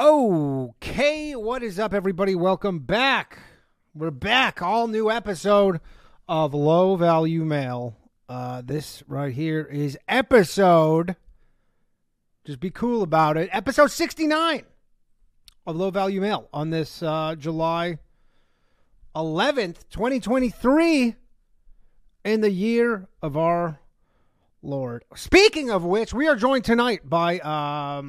Okay, what is up, everybody? Welcome back. We're back. All new episode of Low Value Mail. This right here is episode, just be cool about it, episode 69 of Low Value Mail on this July 11th, 2023, in the year of our Lord. Speaking of which, we are joined tonight by...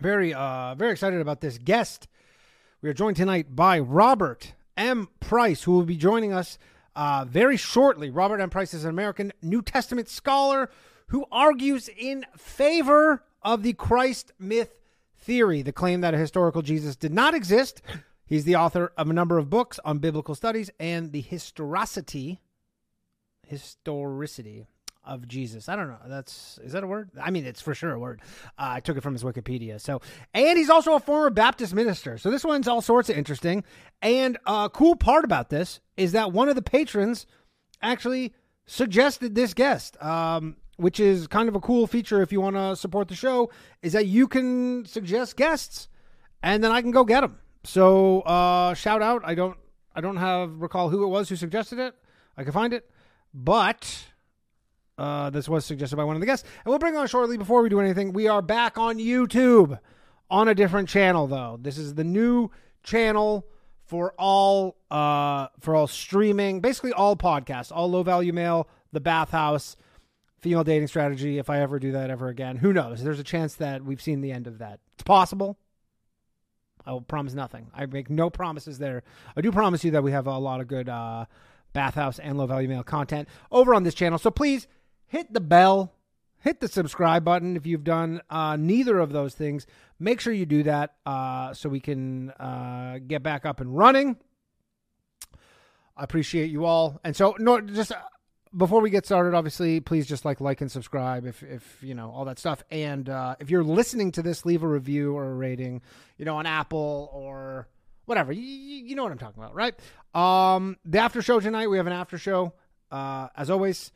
very excited about this guest. We are joined tonight by Robert M. Price, who will be joining us very shortly. Robert M. Price is an American New Testament scholar who argues in favor of the Christ myth theory, the claim that a historical Jesus did not exist. He's the author of a number of books on biblical studies and the historicity of Jesus. I don't know. Is that a word? I mean, it's for sure a word. I took it from his Wikipedia. And he's also a former Baptist minister. So this one's all sorts of interesting. And a cool part about this is that one of the patrons actually suggested this guest, which is kind of a cool feature if you want to support the show, is that you can suggest guests and then I can go get them. So shout out. I don't recall who it was who suggested it. I can find it. But... this was suggested by one of the guests. And we'll bring on shortly before we do anything. We are back on YouTube on a different channel, though. This is the new channel for all streaming, basically all podcasts, all Low Value Mail, The Bathhouse, Female Dating Strategy, if I ever do that ever again. Who knows? There's a chance that we've seen the end of that. It's possible. I will promise nothing. I make no promises there. I do promise you that we have a lot of good Bathhouse and Low Value Mail content over on this channel. So please... hit the bell, hit the subscribe button if you've done neither of those things. Make sure you do that so we can get back up and running. I appreciate you all. And so just before we get started, obviously, please just like and subscribe if you know, all that stuff. And if you're listening to this, leave a review or a rating, you know, on Apple or whatever. You know what I'm talking about, right? The after show tonight, we have an after show, as always.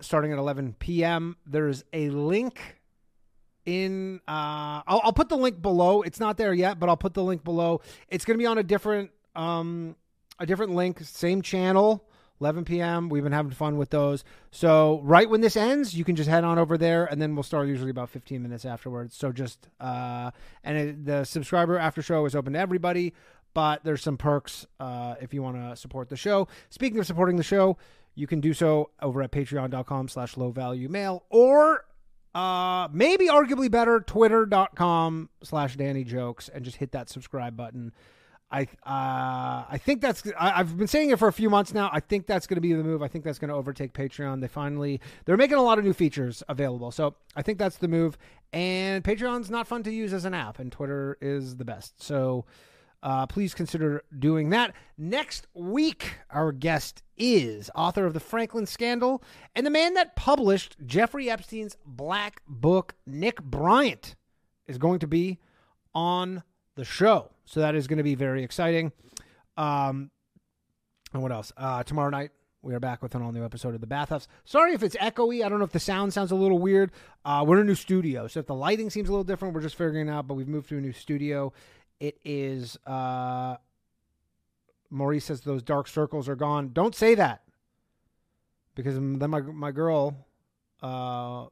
Starting at 11 p.m. There's a link in... I'll put the link below. It's not there yet, but I'll put the link below. It's going to be on a different link, same channel, 11 p.m. We've been having fun with those. So right when this ends, you can just head on over there, and then we'll start usually about 15 minutes afterwards. So just... the subscriber after show is open to everybody, but there's some perks if you want to support the show. Speaking of supporting the show... you can do so over at patreon.com/lowvaluemail or maybe arguably better, twitter.com/DannyJokes and just hit that subscribe button. I think that's... I've been saying it for a few months now. I think that's going to be the move. I think that's going to overtake Patreon. They're making a lot of new features available. So I think that's the move. And Patreon's not fun to use as an app and Twitter is the best. So please consider doing that. Next week, our guest is author of The Franklin Scandal and the man that published Jeffrey Epstein's Black Book, Nick Bryant, is going to be on the show. So that is going to be very exciting. And what else? Tomorrow night, we are back with an all-new episode of The Bathhouse. Sorry if it's echoey. I don't know if the sound sounds a little weird. We're in a new studio, so if the lighting seems a little different, we're just figuring it out, but we've moved to a new studio. It is, Maurice says those dark circles are gone. Don't say that because then my girl,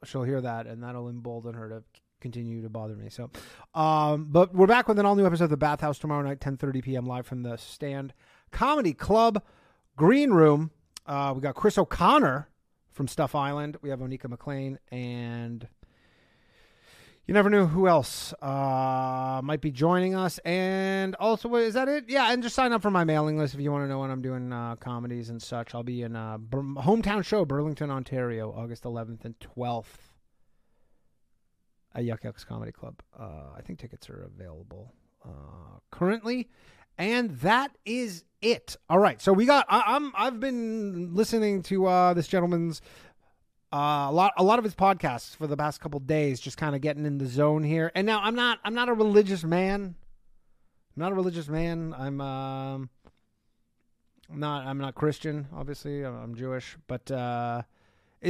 she'll hear that and that'll embolden her to continue to bother me. So, but we're back with an all new episode of The Bathhouse tomorrow night, 10:30 p.m. live from the Stand Comedy Club green room. We got Chris O'Connor from Stuff Island. We have Onika McLean and... you never knew who else might be joining us. And also, is that it? Yeah, and just sign up for my mailing list if you want to know when I'm doing comedies and such. I'll be in a hometown show, Burlington, Ontario, August 11th and 12th at Yuck Yuck's Comedy Club. I think tickets are available currently. And that is it. All right, so we got... I've been listening to this gentleman's... a lot of his podcasts for the past couple days, just kind of getting in the zone here. And now I'm not a religious man. I'm not a religious man. I'm not Christian, obviously. I'm Jewish, but it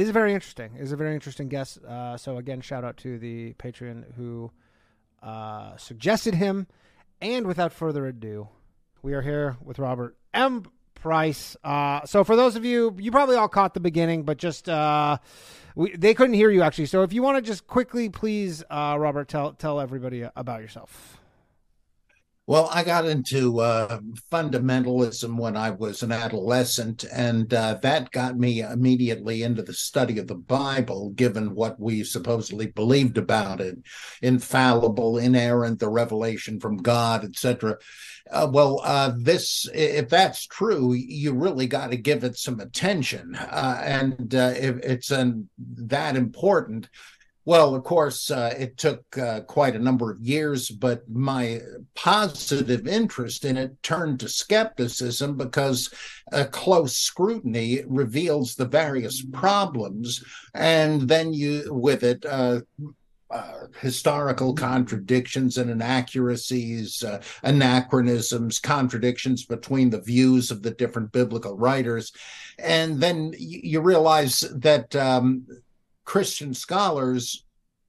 is very interesting. It is a very interesting guest. So again, shout out to the patron who suggested him. And without further ado, we are here with Robert M. Price. So for those of you, you probably all caught the beginning, but just they couldn't hear you actually. So if you want to just quickly, please, Robert, tell everybody about yourself. Well, I got into fundamentalism when I was an adolescent, and that got me immediately into the study of the Bible, given what we supposedly believed about it, infallible, inerrant, the revelation from God, etc. This, if that's true, you really got to give it some attention, and if it's that important. Well, of course, it took quite a number of years, but my positive interest in it turned to skepticism because a close scrutiny reveals the various problems, and then historical contradictions and inaccuracies, anachronisms, contradictions between the views of the different biblical writers, and then you realize that Christian scholars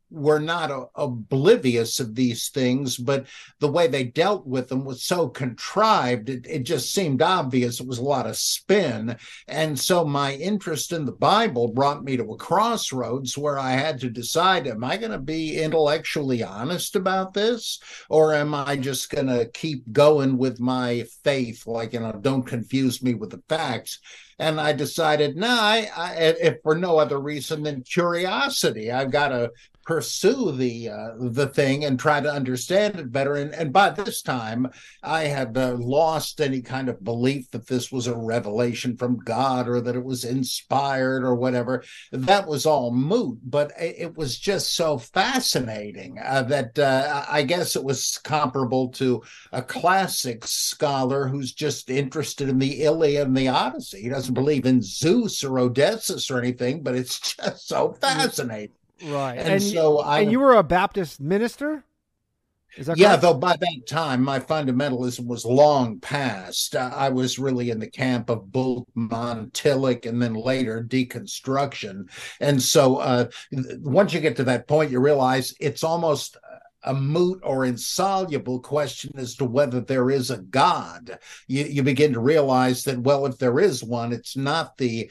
were not oblivious of these things, but the way they dealt with them was so contrived, it just seemed obvious. It was a lot of spin. And so my interest in the Bible brought me to a crossroads where I had to decide, am I going to be intellectually honest about this? Or am I just going to keep going with my faith? Like, don't confuse me with the facts. And I decided, no, I if for no other reason than curiosity, I've got to pursue the thing and try to understand it better. And by this time, I had lost any kind of belief that this was a revelation from God or that it was inspired or whatever. That was all moot, but it was just so fascinating that I guess it was comparable to a classic scholar who's just interested in the Iliad and the Odyssey. He doesn't believe in Zeus or Odysseus or anything, but it's just so fascinating. Right. And you were a Baptist minister? Is that correct? Though by that time, my fundamentalism was long past. I was really in the camp of Bultmann, Tillich, and then later deconstruction. And so once you get to that point, you realize it's almost a moot or insoluble question as to whether there is a God. You begin to realize that, well, if there is one, it's not the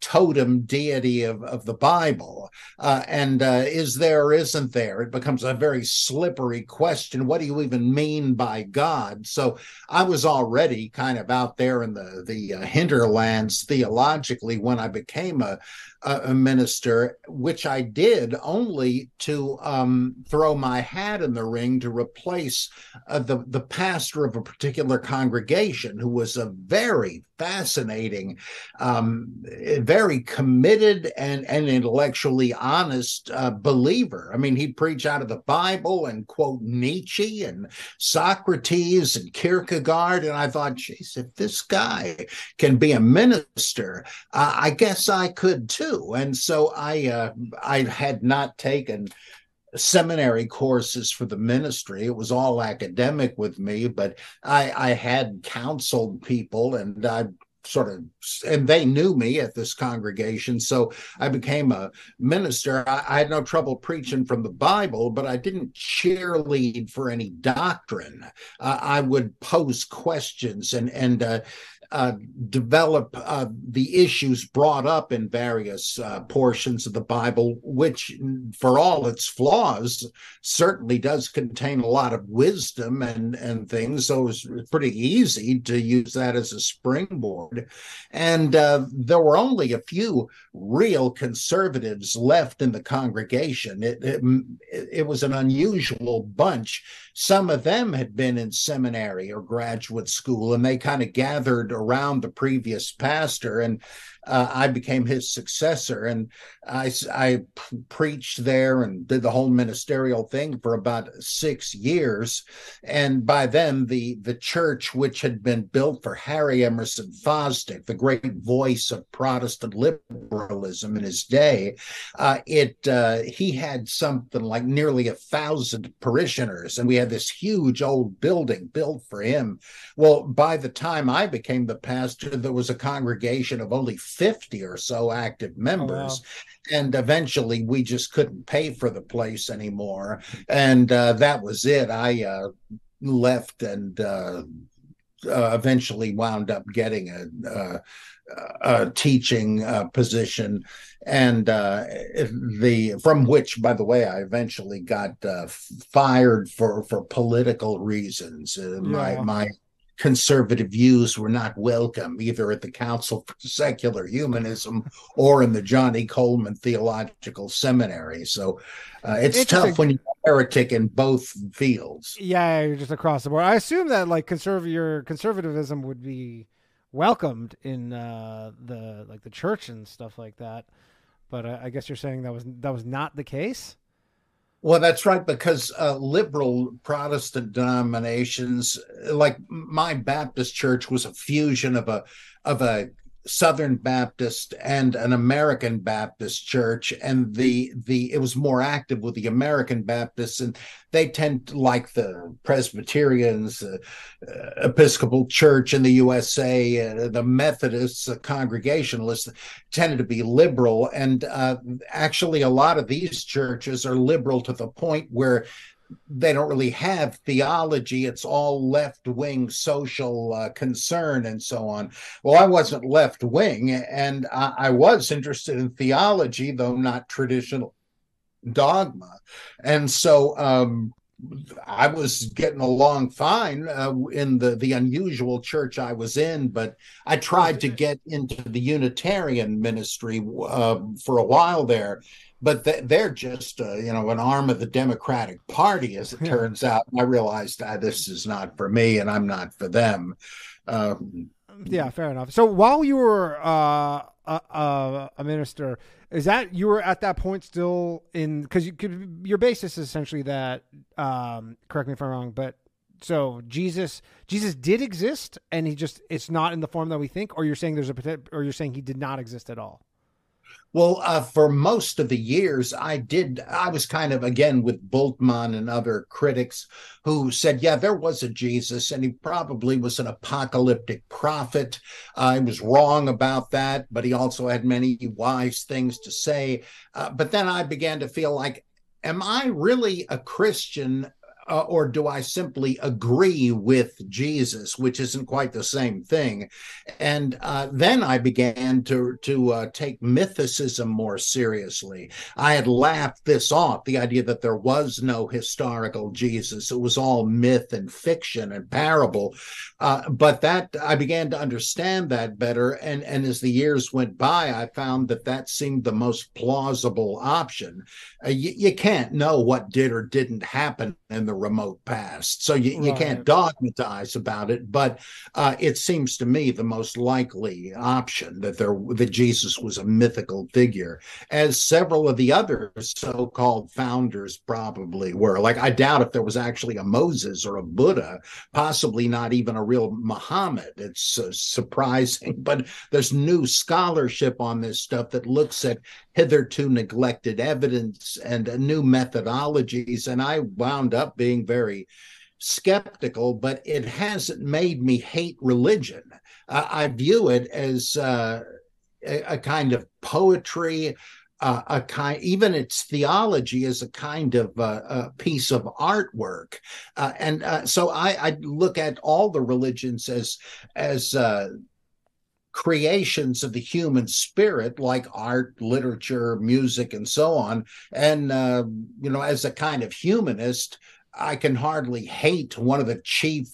totem deity of the Bible. Is there or isn't there? It becomes a very slippery question. What do you even mean by God? So I was already kind of out there in the hinterlands theologically when I became a minister, which I did only to throw my hat in the ring to replace the pastor of a particular congregation who was a very fascinating, very committed and intellectually honest believer. I mean, he'd preach out of the Bible and quote Nietzsche and Socrates and Kierkegaard. And I thought, geez, if this guy can be a minister, I guess I could too. And so I had not taken seminary courses for the ministry. It was all academic with me, but I had counseled people and and they knew me at this congregation. So I became a minister. I had no trouble preaching from the Bible, but I didn't cheerlead for any doctrine. I would pose questions and develop the issues brought up in various portions of the Bible, which for all its flaws certainly does contain a lot of wisdom and things. So it was pretty easy to use that as a springboard. And there were only a few real conservatives left in the congregation. It was an unusual bunch. Some of them had been in seminary or graduate school, and they kind of gathered around the previous pastor, and I became his successor, and I preached there and did the whole ministerial thing for about 6 years. And by then, the church, which had been built for Harry Emerson Fosdick, the great voice of Protestant liberalism in his day, he had something like nearly 1,000 parishioners, and we had this huge old building built for him. Well, by the time I became the pastor, there was a congregation of only 50 or so active members. Oh, wow. And eventually we just couldn't pay for the place anymore. And that was it. I left and eventually wound up getting a teaching position, and from which, by the way, I eventually got fired for political reasons. My conservative views were not welcome either at the Council for Secular Humanism or in the Johnny Coleman Theological Seminary. So it's tough when you're a heretic in both fields. Yeah, you're just across the board. I assume that like conservatism would be welcomed in the church and stuff like that, but I guess you're saying that was not the case. Well, that's right, because liberal Protestant denominations, like my Baptist church, was a fusion of a Southern Baptist and an American Baptist church, and it was more active with the American Baptists, and they tend to, like the Presbyterians, Episcopal Church in the USA, the Methodists, Congregationalists, tended to be liberal, and actually a lot of these churches are liberal to the point where they don't really have theology. It's all left-wing social concern and so on. Well, I wasn't left-wing, and I was interested in theology, though not traditional dogma. And so I was getting along fine in the unusual church I was in, but I tried to get into the Unitarian ministry for a while there. But they're just, an arm of the Democratic Party, as it turns out. And I realized this is not for me, and I'm not for them. Yeah, fair enough. So while you were a minister, is that you were at that point still in? Because your basis is essentially that. Correct me if I'm wrong, but so Jesus did exist, and it's not in the form that we think. Or you're saying or you're saying he did not exist at all. Well, for most of the years, I was kind of, again, with Bultmann and other critics who said, yeah, there was a Jesus, and he probably was an apocalyptic prophet. I was wrong about that, but he also had many wise things to say. But then I began to feel like, am I really a Christian? Or do I simply agree with Jesus, which isn't quite the same thing? And then I began to take mythicism more seriously. I had laughed this off, the idea that there was no historical Jesus. It was all myth and fiction and parable. But that I began to understand that better. And as the years went by, I found that seemed the most plausible option. You can't know what did or didn't happen in the remote past, so you can't dogmatize about it, but it seems to me the most likely option that Jesus was a mythical figure, as several of the other so-called founders probably were. Like, I doubt if there was actually a Moses or a Buddha, possibly not even a real Muhammad. It's surprising, but there's new scholarship on this stuff that looks at hitherto neglected evidence and new methodologies, and I wound up being very skeptical, but it hasn't made me hate religion. I view it as a kind of poetry, even its theology is a kind of a piece of artwork, and so I look at all the religions as creations of the human spirit, like art, literature, music, and so on. And, as a kind of humanist, I can hardly hate one of the chief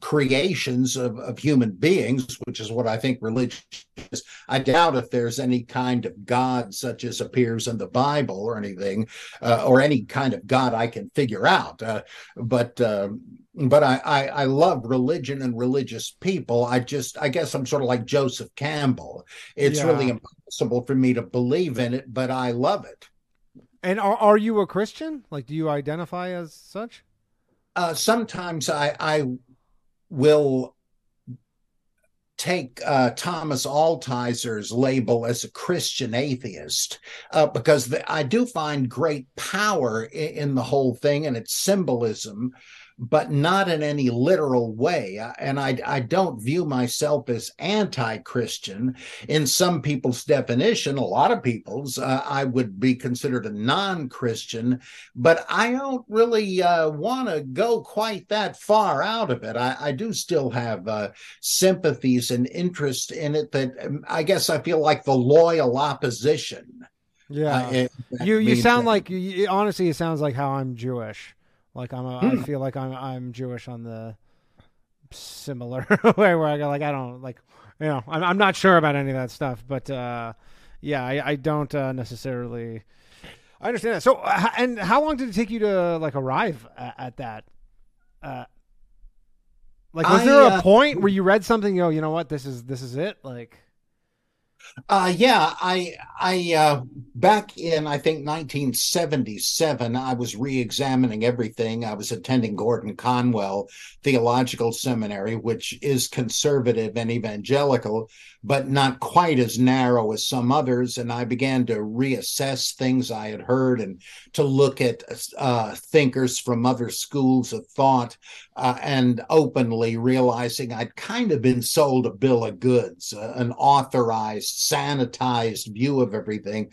creations of human beings, which is what I think religion is. I doubt if there's any kind of God such as appears in the Bible or anything, or any kind of God I can figure out. But I love religion and religious people. I guess I'm sort of like Joseph Campbell. It's really impossible for me to believe in it, but I love it. And are you a Christian? Like, do you identify as such? Sometimes I will take Thomas Altizer's label as a Christian atheist, because I do find great power in the whole thing and its symbolism, but not in any literal way. And I don't view myself as anti-Christian. In some people's definition, a lot of people's, I would be considered a non-Christian, but I don't really want to go quite that far out of it. I do still have sympathies and interest in it that I guess I feel like the loyal opposition. Yeah. You sound like, honestly, it sounds like how I'm Jewish. Like I feel like I'm Jewish on the similar way where I go, like, I don't like, you know, I'm not sure about any of that stuff, but yeah, I don't necessarily, I understand that. So, and how long did it take you to like arrive at that? Like, was there a point where you read something, you know, this is it? Like, yeah, I back in, I think, 1977, I was re-examining everything. I was attending Gordon-Conwell Theological Seminary, which is conservative and evangelical, but not quite as narrow as some others. And I began to reassess things I had heard and to look at thinkers from other schools of thought, and openly realizing I'd kind of been sold a bill of goods, an authorized, sanitized view of everything.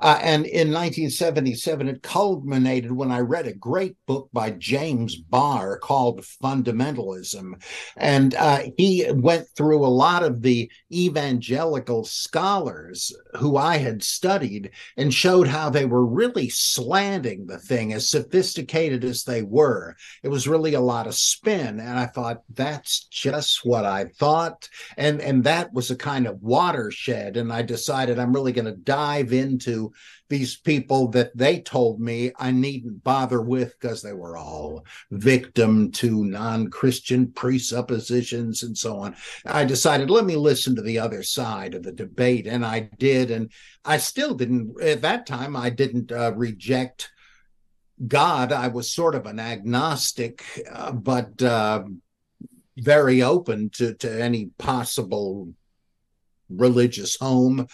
And in 1977, it culminated when I read a great book by James Barr called Fundamentalism. And he went through a lot of the evangelical scholars who I had studied and showed how they were really slanting the thing, as sophisticated as they were. It was really a lot of spin. And I thought, that's just what I thought. And that was a kind of watershed. And I decided I'm really going to dive into these people that they told me I needn't bother with because they were all victim to non-Christian presuppositions and so on. I decided, let me listen to the other side of the debate, and I did. And I still didn't, at that time, I didn't reject God. I was sort of an agnostic, but very open to any possible religious home.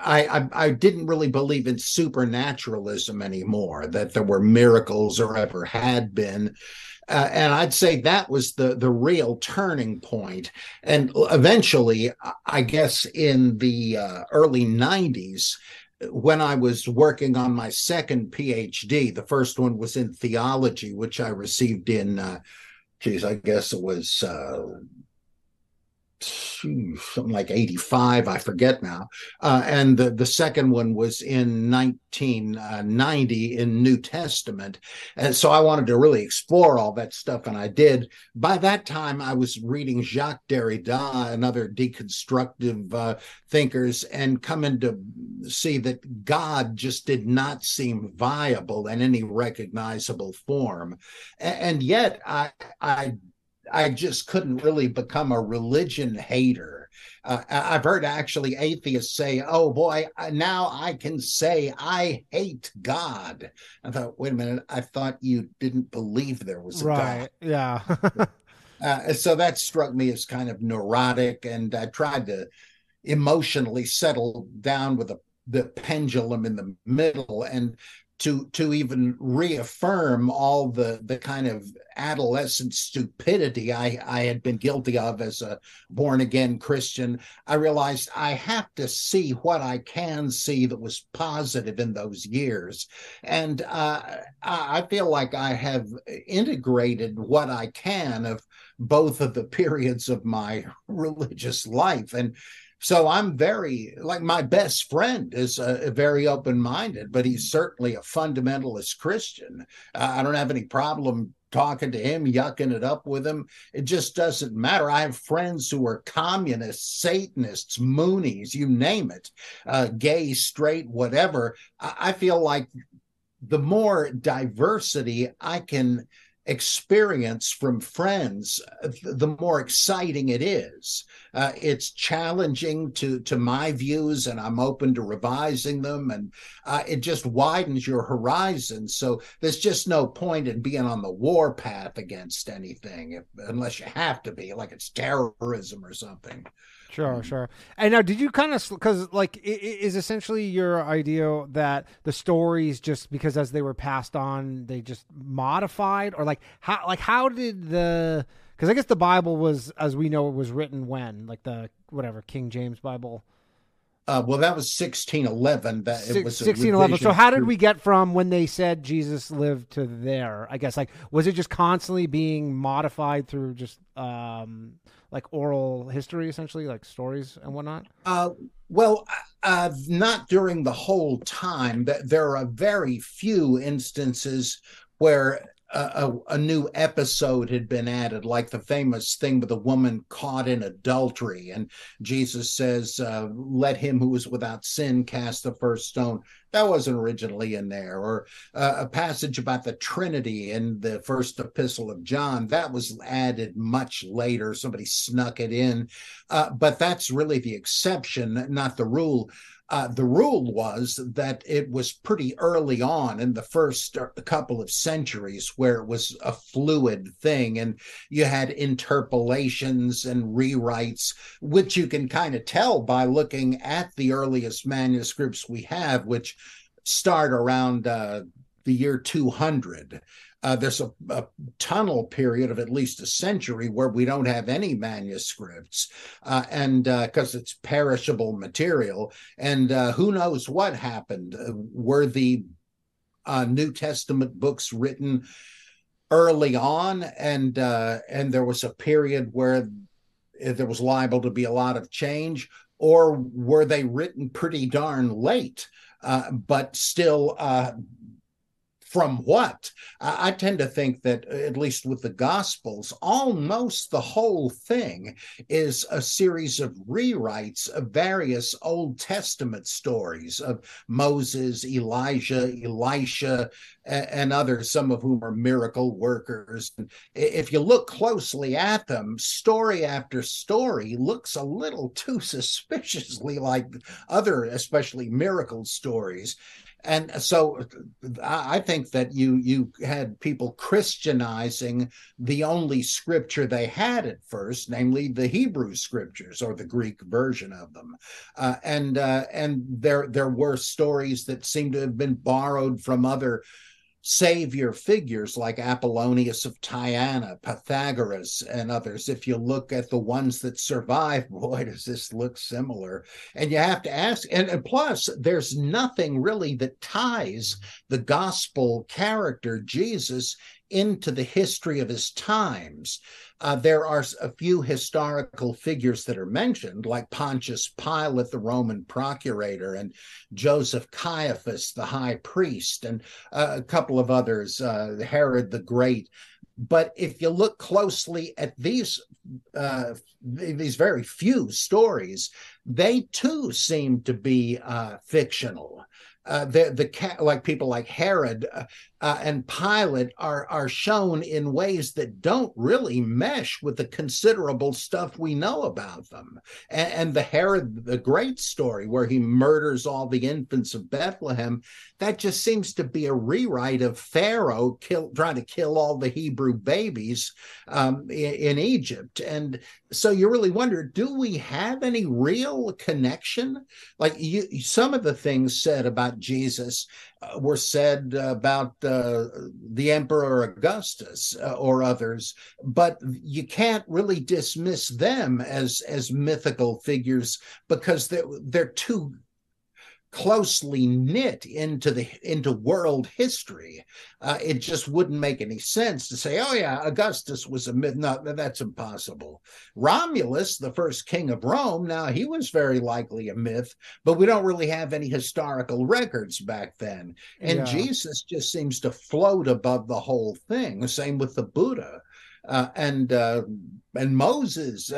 I didn't really believe in supernaturalism anymore, that there were miracles or ever had been. And I'd say that was the real turning point. And eventually, I guess in the early 90s, when I was working on my second PhD, the first one was in theology, which I received in, I guess it was... something like 85, I forget now. And the second one was in 1990 in New Testament. And so I wanted to really explore all that stuff, and I did. By that time, I was reading Jacques Derrida and other deconstructive thinkers and coming to see that God just did not seem viable in any recognizable form. And yet I just couldn't really become a religion hater. I've heard actually atheists say, oh boy, now I can say I hate God. I thought, wait a minute, I thought you didn't believe there was a God. Yeah. So that struck me as kind of neurotic, and I tried to emotionally settle down with the pendulum in the middle, and to even reaffirm all the kind of adolescent stupidity I had been guilty of as a born-again Christian. I realized I have to see what I can see that was positive in those years. And I feel like I have integrated what I can of both of the periods of my religious life. And so I'm very, like, my best friend is very open-minded, but he's certainly a fundamentalist Christian. I don't have any problem talking to him, yucking it up with him. It just doesn't matter. I have friends who are communists, Satanists, Moonies, you name it, gay, straight, whatever. I feel like the more diversity I can experience from friends, the more exciting it is. It's challenging to my views, and I'm open to revising them, and it just widens your horizon. So there's just no point in being on the war path against anything, unless you have to be, like it's terrorism or something. Sure, sure. And now, did you kind of, because like it is essentially your idea that the stories, just because as they were passed on, they just modified, or like how did the, because I guess the Bible was, as we know, it was written when, like the whatever King James Bible. Well, that was 1611. That it was 1611. So how did we get from when they said Jesus lived to there? I guess, like, was it just constantly being modified through just like oral history, essentially, like stories and whatnot? Well, not during the whole time. There are very few instances where a new episode had been added, like the famous thing with the woman caught in adultery. And Jesus says, let him who is without sin cast the first stone. That wasn't originally in there. Or a passage about the Trinity in the first epistle of John, that was added much later. Somebody snuck it in. But that's really the exception, not the rule. The rule was that it was pretty early on in the first couple of centuries where it was a fluid thing, and you had interpolations and rewrites, which you can kind of tell by looking at the earliest manuscripts we have, which start around the year 200. There's a tunnel period of at least a century where we don't have any manuscripts, and because it's perishable material, and who knows what happened. Were the New Testament books written early on, and there was a period where there was liable to be a lot of change, or were they written pretty darn late, but still... From what? I tend to think that, at least with the Gospels, almost the whole thing is a series of rewrites of various Old Testament stories of Moses, Elijah, Elisha, and others, some of whom are miracle workers. And if you look closely at them, story after story looks a little too suspiciously like other, especially miracle stories. And so I think that you had people Christianizing the only scripture they had at first, namely the Hebrew scriptures or the Greek version of them. And there were stories that seemed to have been borrowed from other savior figures like Apollonius of Tyana, Pythagoras, and others. If you look at the ones that survive, boy, does this look similar. And you have to ask, and plus, there's nothing really that ties the gospel character, Jesus, into the history of his times. There are a few historical figures that are mentioned, like Pontius Pilate, the Roman procurator, and Joseph Caiaphas, the high priest, and a couple of others, Herod the Great. But if you look closely at these very few stories, they too seem to be fictional. Like people like Herod and Pilate are shown in ways that don't really mesh with the considerable stuff we know about them. And the Herod the Great story, where he murders all the infants of Bethlehem, that just seems to be a rewrite of Pharaoh trying to kill all the Hebrew babies in Egypt. And so you really wonder, do we have any real connection? Like some of the things said about Jesus were said about the Emperor Augustus or others, but you can't really dismiss them as mythical figures because they're too closely knit into world history. It just wouldn't make any sense to say, oh yeah, Augustus was a myth. No, that's impossible. Romulus, the first king of Rome, now he was very likely a myth, but we don't really have any historical records back then. And Jesus just seems to float above the whole thing. Same with the Buddha. and Moses,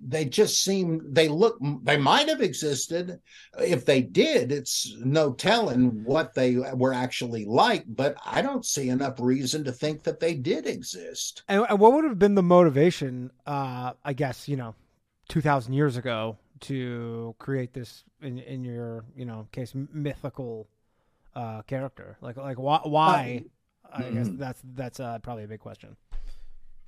they just seem, they might have existed. If they did, it's no telling what they were actually like, but I don't see enough reason to think that they did exist. And what would have been the motivation, I guess, 2,000 years ago to create this, in your, case, mythical character? Like why? I guess that's probably a big question.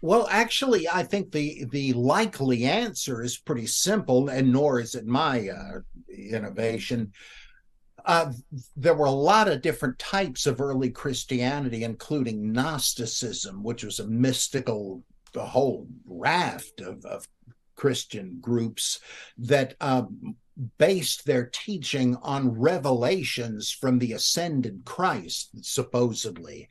Well, actually, I think the likely answer is pretty simple, and nor is it my innovation. There were a lot of different types of early Christianity, including Gnosticism, which was a mystical, a whole raft of Christian groups that based their teaching on revelations from the ascended Christ, supposedly.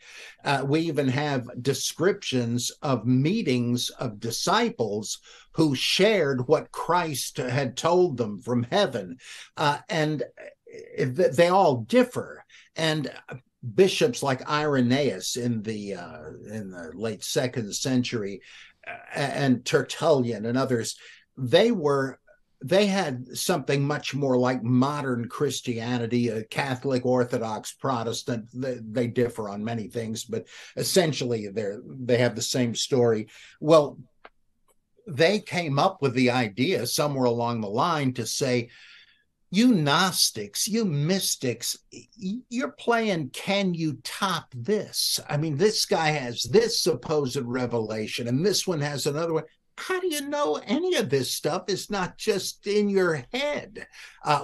We even have descriptions of meetings of disciples who shared what Christ had told them from heaven. And they all differ. And bishops like Irenaeus in the late 2nd century and Tertullian and others, they had something much more like modern Christianity, a Catholic, Orthodox, Protestant. They differ on many things, but essentially they have the same story. Well, they came up with the idea somewhere along the line to say, you Gnostics, you mystics, you're playing, can you top this? I mean, this guy has this supposed revelation, and this one has another one. How do you know any of this stuff is not just in your head?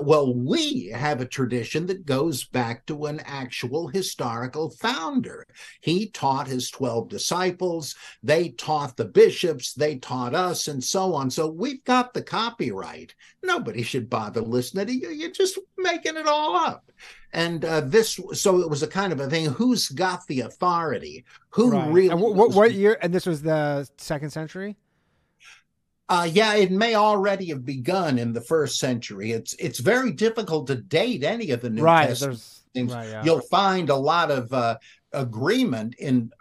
Well, we have a tradition that goes back to an actual historical founder. He taught his 12 disciples. They taught the bishops. They taught us, and so on. So we've got the copyright. Nobody should bother listening to you. You're just making it all up. And so it was a kind of a thing. Who's got the authority? Who right. really? And what year? And this was the 2nd century? Yeah, it may already have begun in the 1st century. It's very difficult to date any of the New Testament things. Right, yeah. You'll find a lot of agreement in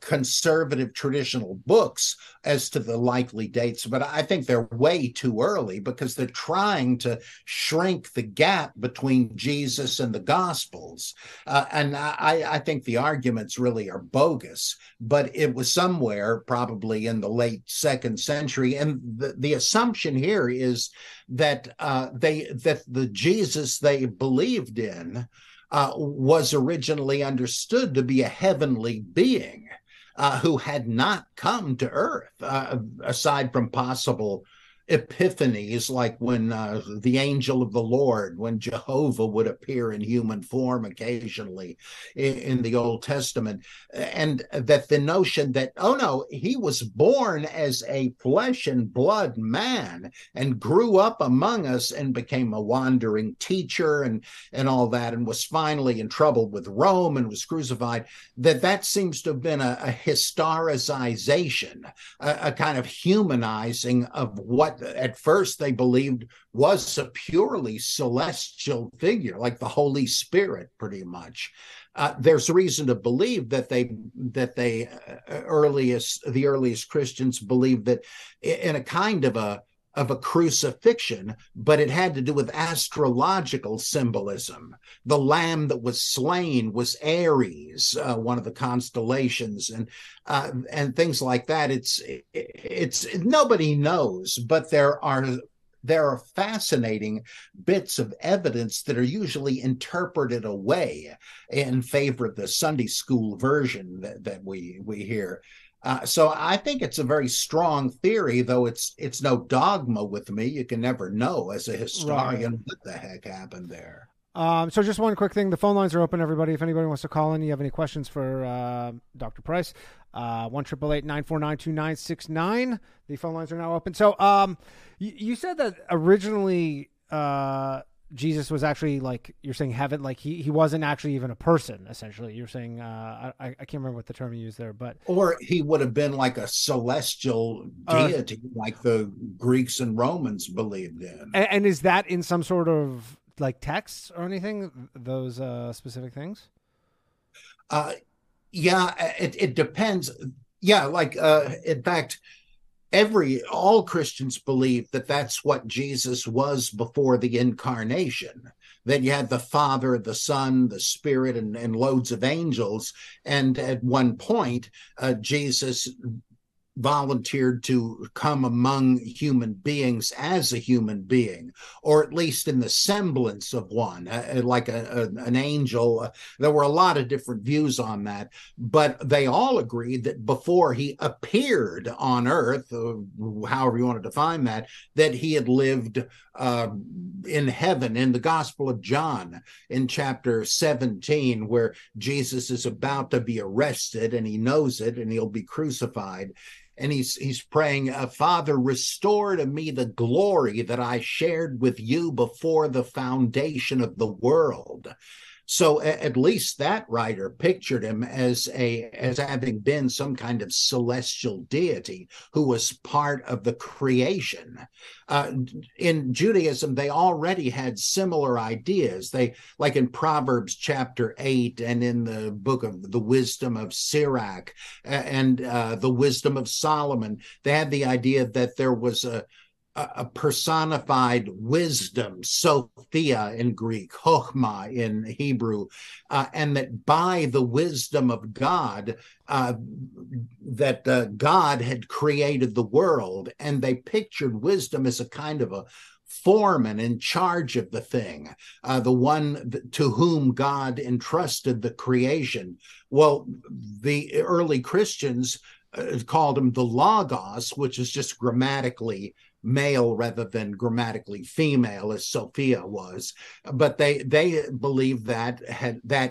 conservative traditional books as to the likely dates, but I think they're way too early because they're trying to shrink the gap between Jesus and the Gospels. And I think the arguments really are bogus, but it was somewhere probably in the late 2nd century. And the assumption here is that the Jesus they believed in was originally understood to be a heavenly being who had not come to earth, aside from possible epiphanies like when the angel of the Lord, when Jehovah would appear in human form occasionally in the Old Testament, and that the notion that, oh no, he was born as a flesh and blood man and grew up among us and became a wandering teacher and all that, and was finally in trouble with Rome and was crucified, that seems to have been a historicization, a kind of humanizing of what at first they believed was a purely celestial figure, like the Holy Spirit, pretty much. There's reason to believe that the earliest Christians believed that in a kind of a crucifixion, but it had to do with astrological symbolism. The lamb that was slain was Aries, one of the constellations, and things like that. It's nobody knows, but there are fascinating bits of evidence that are usually interpreted away in favor of the Sunday school version that we hear. So I think it's a very strong theory, though it's no dogma with me. You can never know as a historian what the heck happened there. So just one quick thing. The phone lines are open, everybody. If anybody wants to call in, you have any questions for Dr. Price, 1-888-949-2969. The phone lines are now open. So you said that originally Jesus was actually, like you're saying, heaven, like he wasn't actually even a person, essentially. You're saying, I can't remember what the term you used there, but. Or he would have been like a celestial deity, like the Greeks and Romans believed in. And is that in some sort of like texts or anything, those specific things? Yeah, it depends. Yeah, like, in fact, all Christians believe that that's what Jesus was before the incarnation. Then you had the Father, the Son, the Spirit, and loads of angels. And at one point, Jesus volunteered to come among human beings as a human being, or at least in the semblance of one, like an angel. There were a lot of different views on that, but they all agreed that before he appeared on earth, however you want to define that he had lived in heaven. In the Gospel of John, in chapter 17, where Jesus is about to be arrested, and he knows it, and he'll be crucified. And he's praying, Father, restore to me the glory that I shared with you before the foundation of the world. So at least that writer pictured him as having been some kind of celestial deity who was part of the creation. In Judaism, they already had similar ideas. They, like in Proverbs chapter 8 and in the book of the Wisdom of Sirach and the Wisdom of Solomon, they had the idea that there was a personified wisdom, Sophia in Greek, chokhmah in Hebrew, and that by the wisdom of God, God had created the world, and they pictured wisdom as a kind of a foreman in charge of the thing, the one to whom God entrusted the creation. Well, the early Christians called him the Logos, which is just grammatically male rather than grammatically female, as Sophia was, but they believed that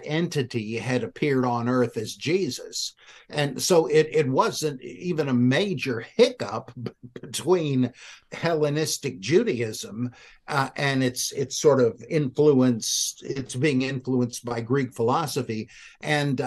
entity had appeared on earth as Jesus, and so it wasn't even a major hiccup between Hellenistic Judaism and its sort of influence. It's being influenced by Greek philosophy and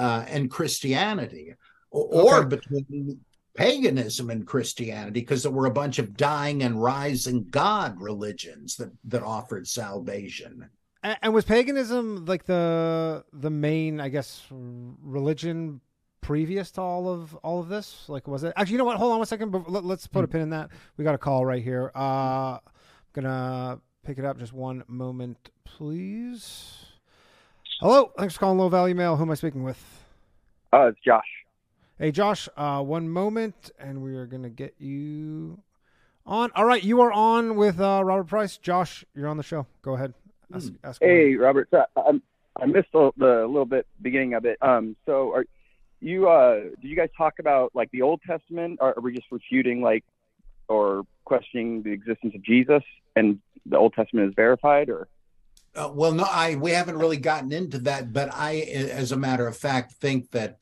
Christianity, or between paganism and Christianity, because there were a bunch of dying and rising God religions that offered salvation. And was paganism like the main, I guess, religion previous to all of this? Like, was it actually? You know what? Hold on one second. Let's put a pin in that. We got a call right here. I'm gonna pick it up. Just one moment, please. Hello. Thanks for calling Low Value Mail. Who am I speaking with? It's Josh. Hey, Josh, one moment, and we are going to get you on. All right, you are on with Robert Price. Josh, you're on the show. Go ahead. Ask hey, me. Robert. So I missed the little bit beginning of it. So are you? Do you guys talk about, like, the Old Testament? Or are we just refuting, like, or questioning the existence of Jesus, and the Old Testament is verified, or? Well, no, we haven't really gotten into that, but I, as a matter of fact, think that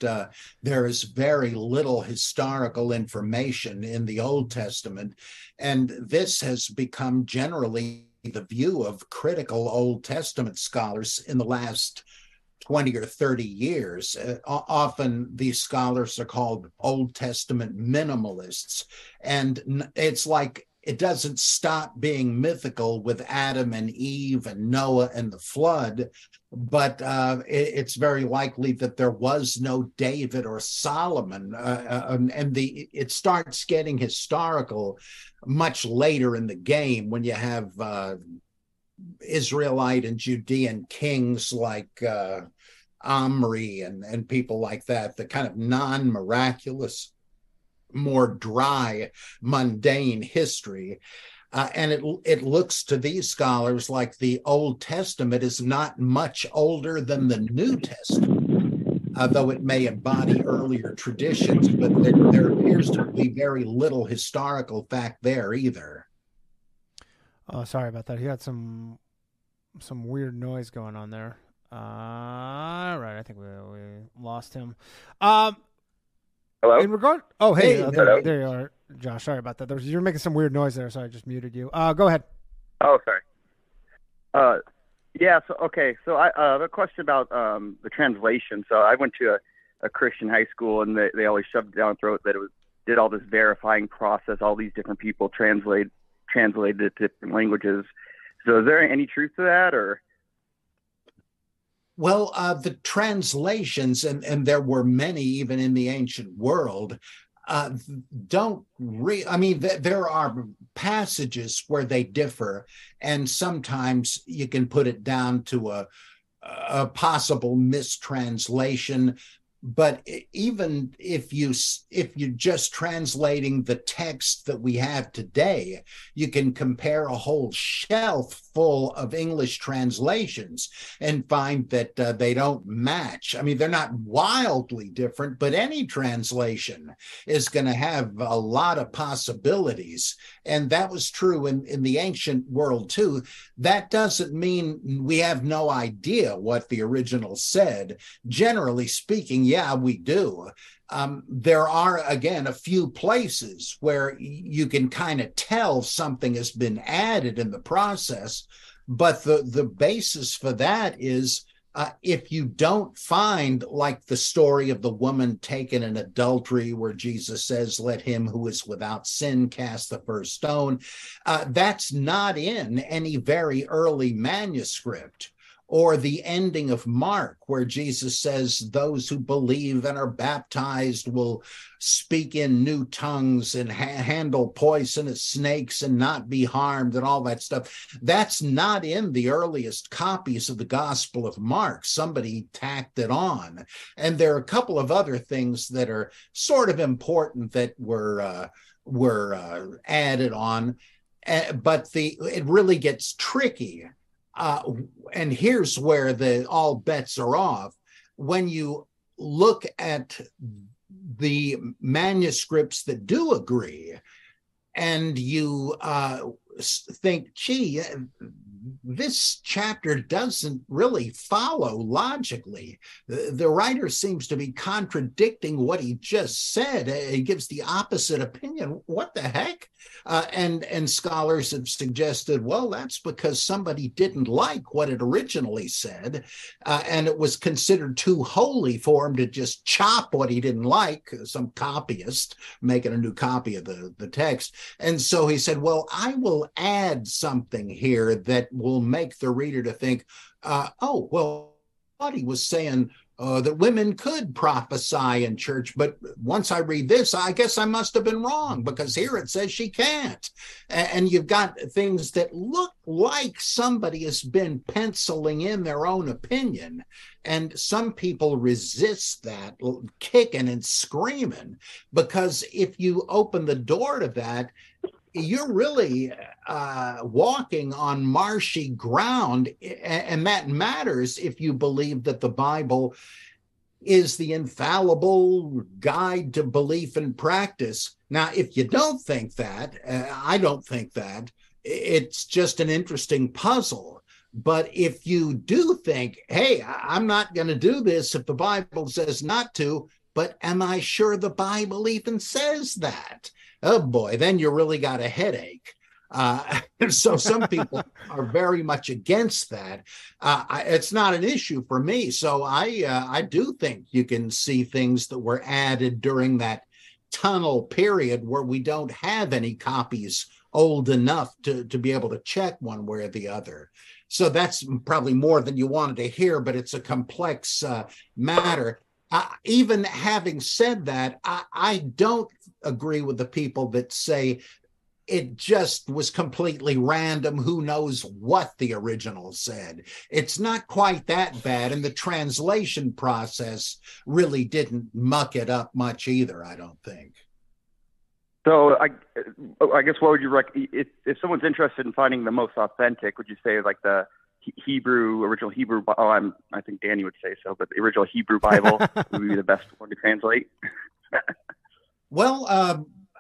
there is very little historical information in the Old Testament, and this has become generally the view of critical Old Testament scholars in the last 20 or 30 years. Often these scholars are called Old Testament minimalists, and it's like, it doesn't stop being mythical with Adam and Eve and Noah and the flood, but it's very likely that there was no David or Solomon, and it starts getting historical much later in the game when you have Israelite and Judean kings like Omri and people like that, the kind of non-miraculous, more dry, mundane history, and it looks to these scholars like the Old Testament is not much older than the New Testament, though it may embody earlier traditions, but there appears to be very little historical fact there either. Oh, sorry about that. He had some weird noise going on there. All right, I think we lost him. Hello? In regard, oh hey, there you are, Josh. Sorry about that. You were making some weird noise there, so I just muted you. Go ahead. Oh, sorry. Yeah. So okay. So I have a question about the translation. So I went to a Christian high school, and they always shoved down throat that did all this verifying process. All these different people translated it to different languages. So is there any truth to that, or? Well, the translations, and there were many even in the ancient world, There are passages where they differ, and sometimes you can put it down to a possible mistranslation. But even if you're just translating the text that we have today, you can compare a whole shelf full of English translations and find that they don't match. I mean, they're not wildly different, but any translation is going to have a lot of possibilities. And that was true in the ancient world, too. That doesn't mean we have no idea what the original said. Generally speaking, yeah, we do. There are, again, a few places where you can kind of tell something has been added in the process, but the basis for that is if you don't find, like the story of the woman taken in adultery, where Jesus says, let him who is without sin cast the first stone, that's not in any very early manuscript. Or the ending of Mark, where Jesus says, those who believe and are baptized will speak in new tongues and handle poisonous snakes and not be harmed and all that stuff. That's not in the earliest copies of the Gospel of Mark. Somebody tacked it on. And there are a couple of other things that are sort of important that were added on. But it really gets tricky. And here's where all bets are off. When you look at the manuscripts that do agree, and you think, gee, this chapter doesn't really follow logically. The writer seems to be contradicting what he just said. He gives the opposite opinion. What the heck? And scholars have suggested, well, that's because somebody didn't like what it originally said, and it was considered too holy for him to just chop what he didn't like, some copyist making a new copy of the text. And so he said, well, I will add something here that will make the reader to think, oh, well, I thought he was saying that women could prophesy in church, but once I read this, I guess I must have been wrong, because here it says she can't. And you've got things that look like somebody has been penciling in their own opinion, and some people resist that, kicking and screaming, because if you open the door to that, you're really walking on marshy ground, and that matters if you believe that the Bible is the infallible guide to belief and practice. Now, if you don't think that, I don't think that, it's just an interesting puzzle. But if you do think, hey, I'm not going to do this if the Bible says not to, but am I sure the Bible even says that? Oh boy, then you really got a headache. So some people are very much against that. It's not an issue for me. So I do think you can see things that were added during that tunnel period where we don't have any copies old enough to be able to check one way or the other. So that's probably more than you wanted to hear, but it's a complex matter. Even having said that, I don't agree with the people that say it just was completely random. Who knows what the original said? It's not quite that bad. And the translation process really didn't muck it up much either, I don't think. So I guess what would you recommend? If someone's interested in finding the most authentic, would you say like the original Hebrew, I think Danny would say so, but the original Hebrew Bible would be the best one to translate? Well,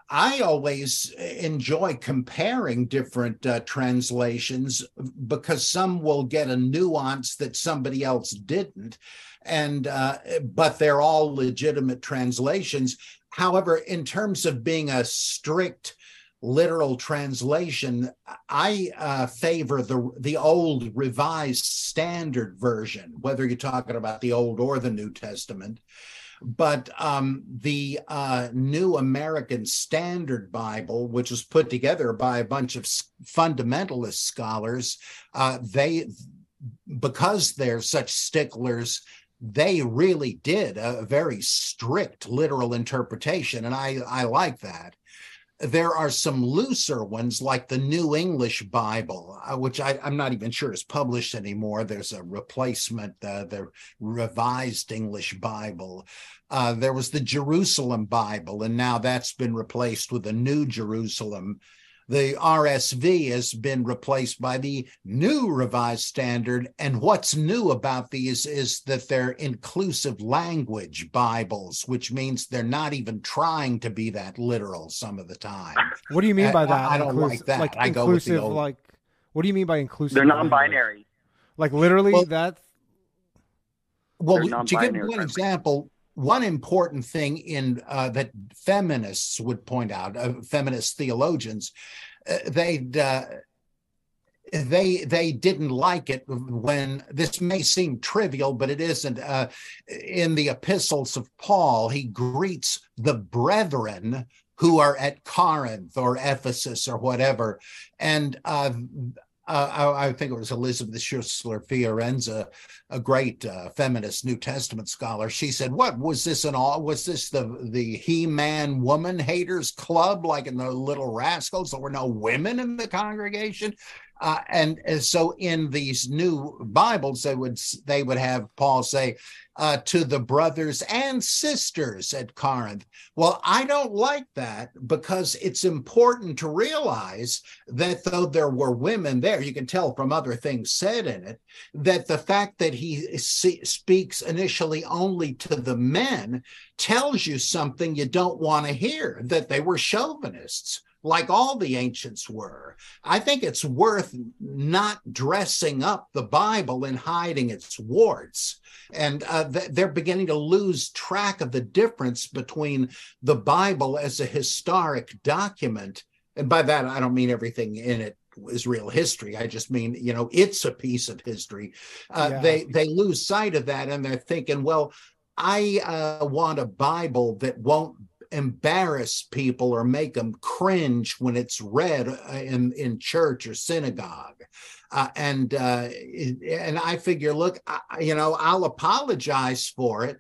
I always enjoy comparing different translations, because some will get a nuance that somebody else didn't, and but they're all legitimate translations. However, in terms of being a strict literal translation, I favor the old Revised Standard Version, whether you're talking about the Old or the New Testament. But the New American Standard Bible, which was put together by a bunch of fundamentalist scholars, because they're such sticklers they really did a very strict literal interpretation, and I like that. There are some looser ones like the New English Bible, which I'm not even sure is published anymore. There's a replacement, the Revised English Bible. There was the Jerusalem Bible, and now that's been replaced with the New Jerusalem. The RSV has been replaced by the New Revised Standard. And what's new about these is that they're inclusive language Bibles, which means they're not even trying to be that literal some of the time. What do you mean by that? I don't like that. Like I go with the old... Like, what do you mean by inclusive? They're non-binary. Like literally that's... Well, to give you an example... One important thing in that feminists would point out, feminist theologians, they didn't like it when, this may seem trivial, but it isn't. In the epistles of Paul, he greets the brethren who are at Corinth or Ephesus or whatever. And I think it was Elizabeth Schussler Fiorenza, a great feminist New Testament scholar. She said, "What was this and all? Was this the he-man woman haters club, like in the Little Rascals? There were no women in the congregation." And so in these new Bibles, they would have Paul say, to the brothers and sisters at Corinth. Well, I don't like that, because it's important to realize that though there were women there, you can tell from other things said in it, that the fact that he speaks initially only to the men tells you something you don't want to hear, that they were chauvinists, like all the ancients were. I think it's worth not dressing up the Bible and hiding its warts. And they're beginning to lose track of the difference between the Bible as a historic document. And by that, I don't mean everything in it is real history. I just mean, you know, it's a piece of history. Yeah. They lose sight of that, and they're thinking, well, I want a Bible that won't embarrass people or make them cringe when it's read in church or synagogue. And I figure, look, I'll apologize for it.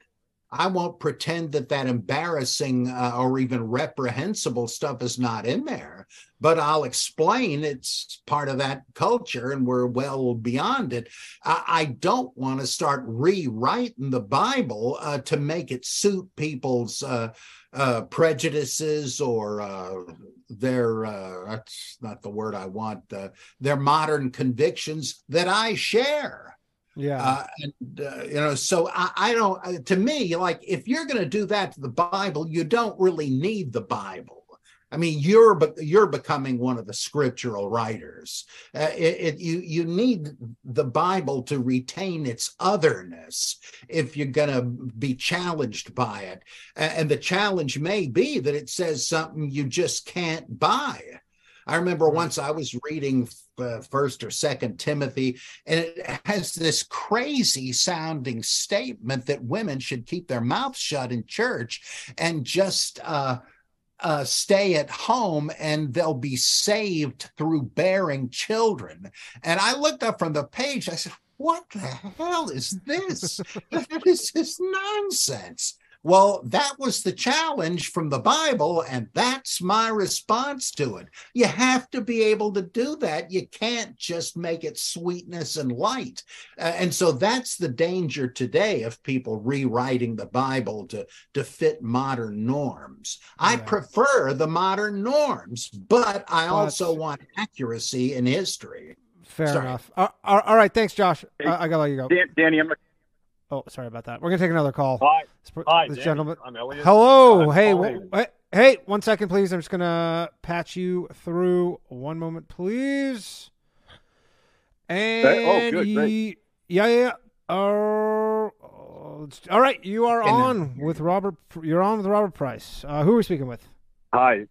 I won't pretend that embarrassing or even reprehensible stuff is not in there, but I'll explain it's part of that culture and we're well beyond it. I don't want to start rewriting the Bible to make it suit people's prejudices or that's not the word I want, their modern convictions that I share. Yeah. So I don't, to me, like, if you're going to do that to the Bible, you don't really need the Bible. I mean, you're becoming one of the scriptural writers. You need the Bible to retain its otherness if you're going to be challenged by it. And the challenge may be that it says something you just can't buy. I remember once I was reading First or Second Timothy, and it has this crazy sounding statement that women should keep their mouths shut in church and just stay at home, and they'll be saved through bearing children. And I looked up from the page. I said, "What the hell is this? This is nonsense." Well, that was the challenge from the Bible, and that's my response to it. You have to be able to do that. You can't just make it sweetness and light. And so that's the danger today of people rewriting the Bible to fit modern norms. Yeah. I prefer the modern norms, but I also want accuracy in history. Fair enough. All right. Thanks, Josh. Hey, I got to let you go. Danny, oh, sorry about that. We're going to take another call. Hi this gentleman. I'm Elliot. Hello. Hey, 1 second, please. I'm just going to patch you through. One moment, please. And yeah. All right. You are on with Robert. You're on with Robert Price. Who are we speaking with? Hi,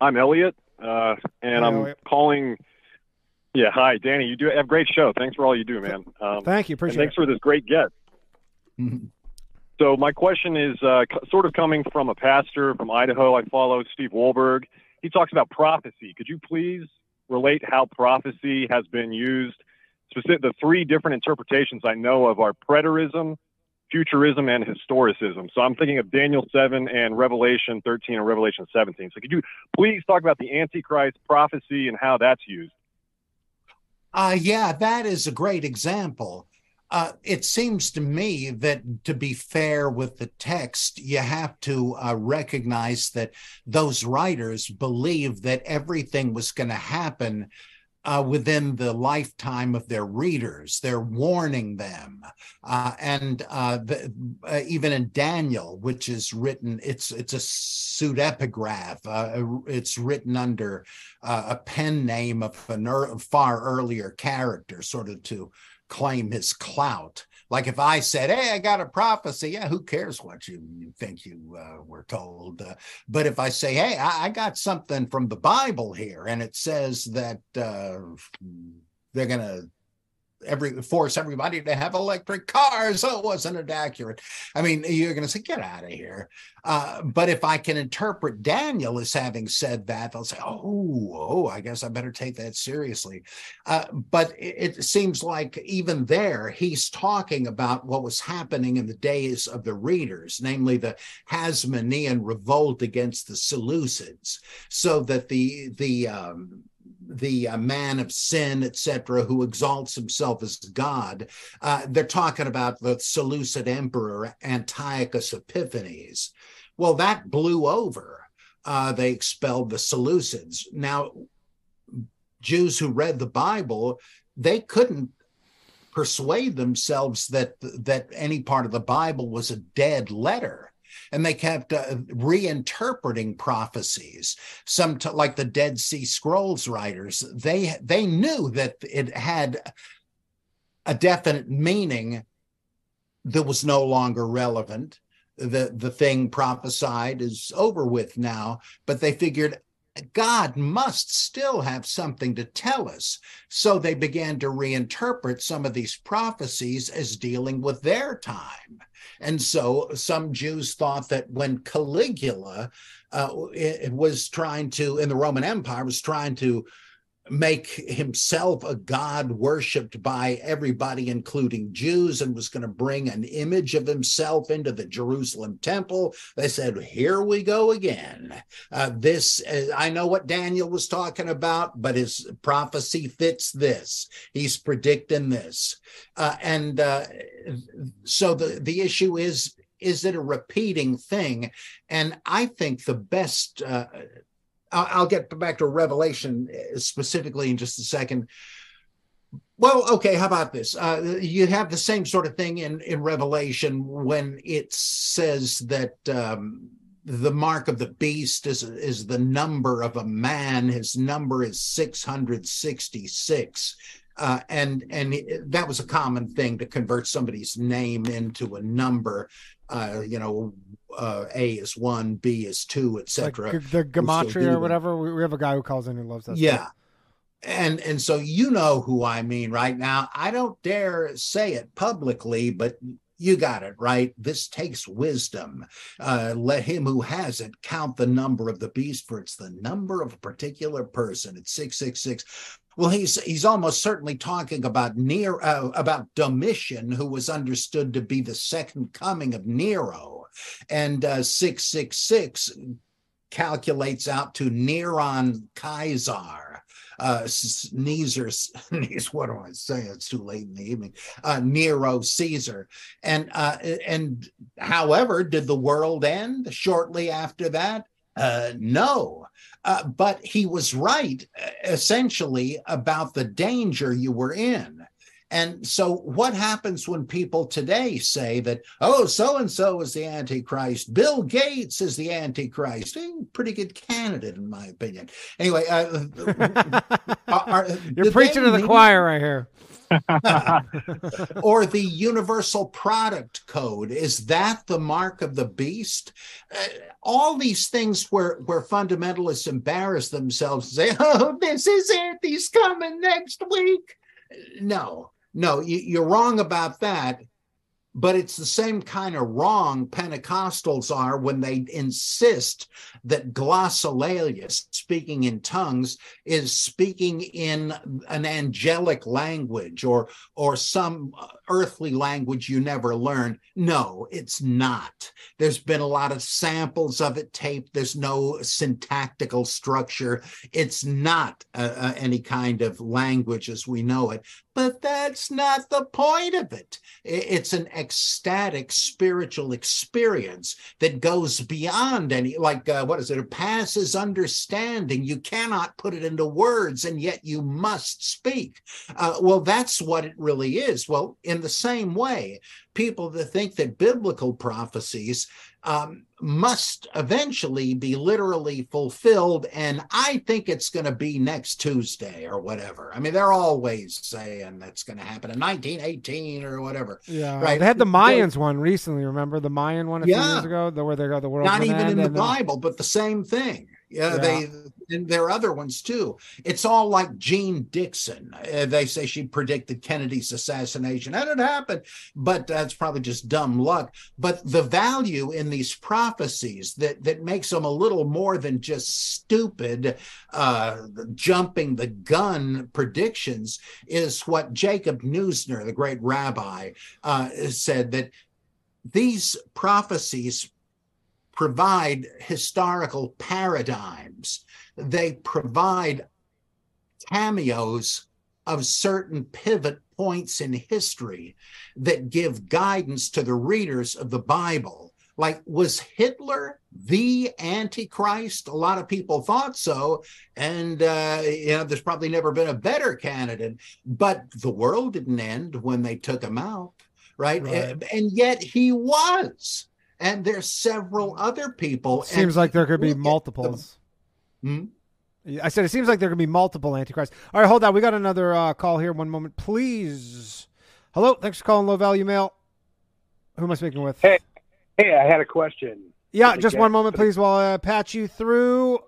I'm Elliot. Calling... Yeah. Hi, Danny. You do have a great show. Thanks for all you do, man. Thank you. Appreciate it. Thanks for this great guest. Mm-hmm. So my question is sort of coming from a pastor from Idaho. I follow Steve Wolberg. He talks about prophecy. Could you please relate how prophecy has been used? The three different interpretations I know of are preterism, futurism and historicism. So I'm thinking of Daniel 7 and Revelation 13 and Revelation 17. So could you please talk about the Antichrist prophecy and how that's used? Yeah, that is a great example. It seems to me that to be fair with the text, you have to recognize that those writers believed that everything was going to happen within the lifetime of their readers. They're warning them. And even in Daniel, which is written, it's a pseudepigraph. It's written under a pen name of a far earlier character, sort of to claim his clout. Like if I said, hey, I got a prophecy, yeah, who cares what you think you were told? But if I say, hey, I got something from the Bible here, and it says that they're going to force everybody to have electric cars. Oh, wasn't it accurate? I mean, you're going to say, get out of here. But if I can interpret Daniel as having said that, they'll say, oh, I guess I better take that seriously. But it seems like even there, he's talking about what was happening in the days of the readers, namely the Hasmonean revolt against the Seleucids, so that the man of sin, etc., who exalts himself as God. They're talking about the Seleucid emperor, Antiochus Epiphanes. Well, that blew over. They expelled the Seleucids. Now, Jews who read the Bible, they couldn't persuade themselves that any part of the Bible was a dead letter. And they kept reinterpreting prophecies. Some, like the Dead Sea Scrolls writers, they knew that it had a definite meaning that was no longer relevant. The thing prophesied is over with now, but they figured God must still have something to tell us. So they began to reinterpret some of these prophecies as dealing with their time. And so some Jews thought that when Caligula in the Roman Empire, was trying to make himself a god worshipped by everybody, including Jews, and was going to bring an image of himself into the Jerusalem temple, they said, here we go again. I know what Daniel was talking about, but his prophecy fits this. He's predicting this. So the issue is it a repeating thing? And I think the best... I'll get back to Revelation specifically in just a second. Well, okay, how about this? You have the same sort of thing in Revelation when it says that the mark of the beast is the number of a man. His number is 666. And that was a common thing to convert somebody's name into a number. A is 1, B is 2, etc. Like the gematria or whatever. We have a guy who calls in who loves that. Yeah. Stuff. And so you know who I mean right now. I don't dare say it publicly, but you got it right. This takes wisdom. Let him who has it count the number of the beast, for it's the number of a particular person. It's 666. Well, he's almost certainly talking about about Domitian, who was understood to be the second coming of Nero, and 666 calculates out to Neron Caesar. What do I say? It's too late in the evening. Nero Caesar, and however, did the world end shortly after that? No. But he was right, essentially, about the danger you were in. And so what happens when people today say that, oh, so-and-so is the Antichrist, Bill Gates is the Antichrist? Pretty good candidate, in my opinion. Anyway. You're preaching to the choir right here. Or the universal product code, is that the mark of the beast? All these things where fundamentalists embarrass themselves and say, oh, this is it, he's coming next week. No, you're wrong about that, But it's the same kind of wrong Pentecostals are when they insist that glossolalia, speaking in tongues, is speaking in an angelic language or some earthly language you never learned. No, it's not. There's been a lot of samples of it taped. There's no syntactical structure. It's not any kind of language as we know it. But that's not the point of it. It's an ecstatic spiritual experience that goes beyond any, like, it passes understanding. You cannot put it into words, and yet you must speak. Well, that's what it really is. Well, in the same way, people that think that biblical prophecies must eventually be literally fulfilled, and I think it's going to be next Tuesday or whatever. I mean, they're always saying that's going to happen in 1918 or whatever. Yeah, right. They had the Mayans one recently. Remember the Mayan one a few years ago, where they got the world. Not even in the Bible, but the same thing. And there are other ones too. It's all like Jean Dixon. They say she predicted Kennedy's assassination. That had happened, but that's probably just dumb luck. But the value in these prophecies that makes them a little more than just stupid, jumping the gun predictions is what Jacob Neusner, the great rabbi, said, that these prophecies provide historical paradigms. They provide cameos of certain pivot points in history that give guidance to the readers of the Bible. Like, was Hitler the Antichrist? A lot of people thought so. And, there's probably never been a better candidate. But the world didn't end when they took him out, right? And yet he was. And there's several other people. Seems like there could be multiples. I said it seems like there could be multiple antichrists. All right, hold on. We got another call here. One moment, please. Hello, thanks for calling Low Value Mail. Who am I speaking with? Hey, I had a question. Yeah, just one moment, please, while I patch you through.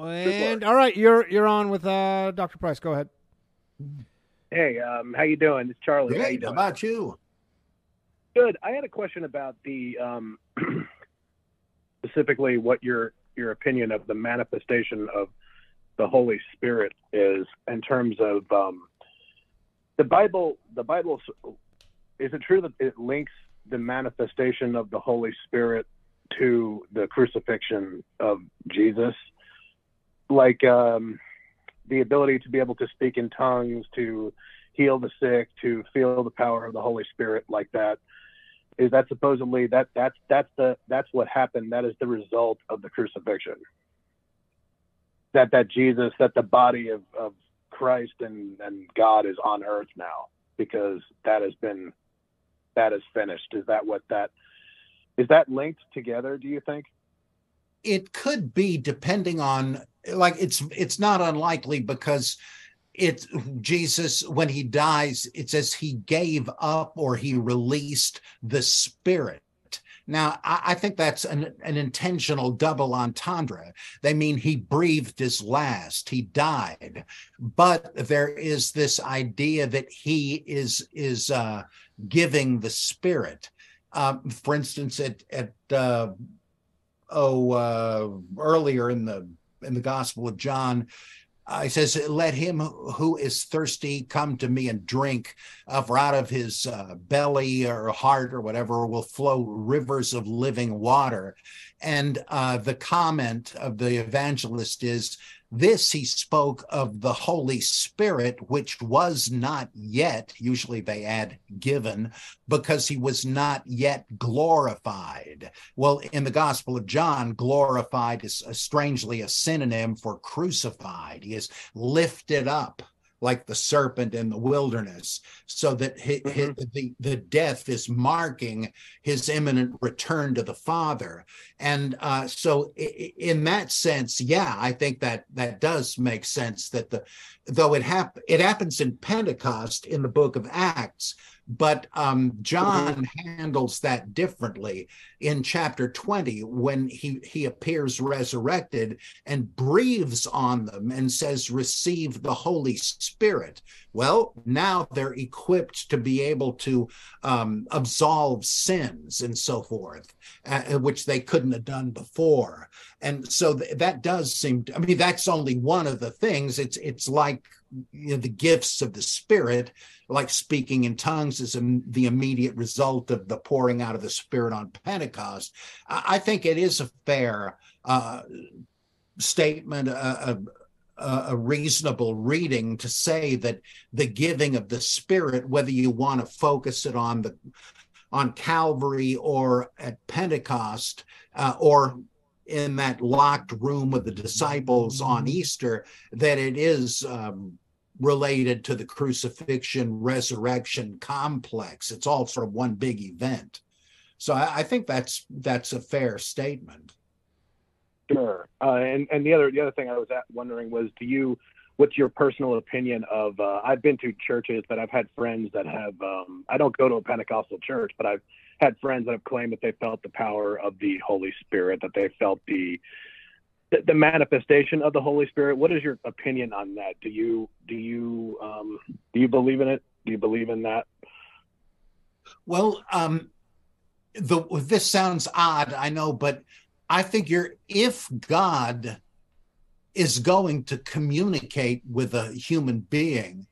And all right, you're on with Dr. Price. Go ahead. Hey, how you doing? It's Charlie. Hey, how about you? Good. I had a question about the specifically what your opinion of the manifestation of the Holy Spirit is in terms of the Bible. The Bible, is it true that it links the manifestation of the Holy Spirit to the crucifixion of Jesus? Like the ability to be able to speak in tongues, to heal the sick, to feel the power of the Holy Spirit like that. Is that supposedly that's what happened? That is the result of the crucifixion. That Jesus, that the body of Christ and God is on earth now because that is finished. Is that linked together, do you think? It could be, depending on, like, it's not unlikely, because it's Jesus, when he dies, it says he gave up or he released the Spirit. Now, I think that's an intentional double entendre. They mean he breathed his last, he died. But there is this idea that he is giving the Spirit. For instance, earlier in the Gospel of John, he says, let him who is thirsty come to me and drink, for out of his belly or heart or whatever will flow rivers of living water. And the comment of the evangelist is, this he spoke of the Holy Spirit, which was not yet, usually they add given, because he was not yet glorified. Well, in the Gospel of John, glorified is strangely a synonym for crucified. He is lifted up like the serpent in the wilderness, so that the death is marking his imminent return to the Father. And so in that sense, yeah, I think that does make sense, that though it happens in Pentecost in the book of Acts, But John handles that differently in chapter 20 when he appears resurrected and breathes on them and says, receive the Holy Spirit. Well, now they're equipped to be able to absolve sins and so forth, which they couldn't have done before. And so that does seem, I mean, that's only one of the things. It's like, you know, the gifts of the Spirit, like speaking in tongues is the immediate result of the pouring out of the Spirit on Pentecost. I think it is a fair statement, a reasonable reading to say that the giving of the Spirit, whether you want to focus it on Calvary or at Pentecost or in that locked room with the disciples on Easter, that it is related to the crucifixion resurrection complex. It's all sort of one big event. So I think that's a fair statement. Sure. And the other thing I was wondering was, what's your personal opinion of, I've been to churches that I've had friends that have, I don't go to a Pentecostal church, but I've had friends that have claimed that they felt the power of the Holy Spirit, that they felt the manifestation of the Holy Spirit. What is your opinion on that? Do you believe in it? Do you believe in that? Well, this sounds odd, I know, but I figure if God is going to communicate with a human being,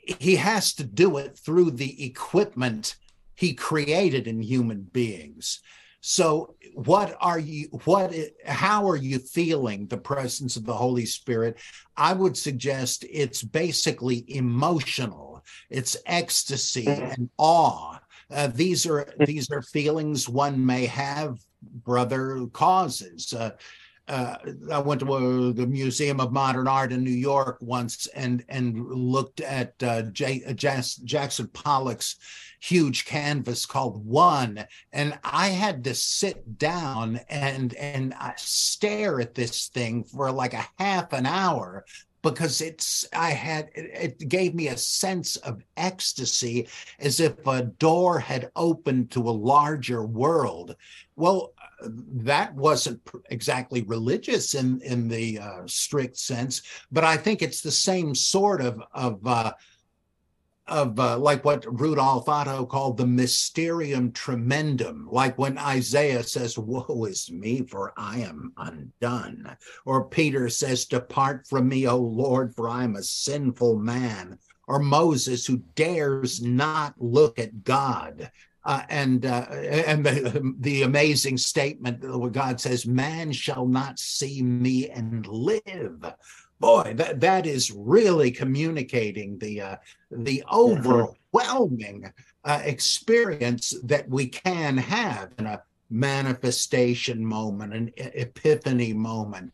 he has to do it through the equipment he created in human beings. So how are you feeling the presence of the Holy Spirit? I would suggest it's basically emotional. It's ecstasy and awe. These are feelings one may have, brother, causes. I went to the Museum of Modern Art in New York once and looked at Jackson Pollock's huge canvas called One, and I had to sit down and stare at this thing for like a half an hour, because it gave me a sense of ecstasy, as if a door had opened to a larger world. Well, that wasn't exactly religious in the strict sense, but I think it's the same sort of like what Rudolf Otto called the mysterium tremendum, like when Isaiah says, woe is me, for I am undone. Or Peter says, depart from me, O Lord, for I am a sinful man. Or Moses, who dares not look at God. And the amazing statement where God says, man shall not see me and live. Boy, that is really communicating the overwhelming experience that we can have in a manifestation moment, an epiphany moment.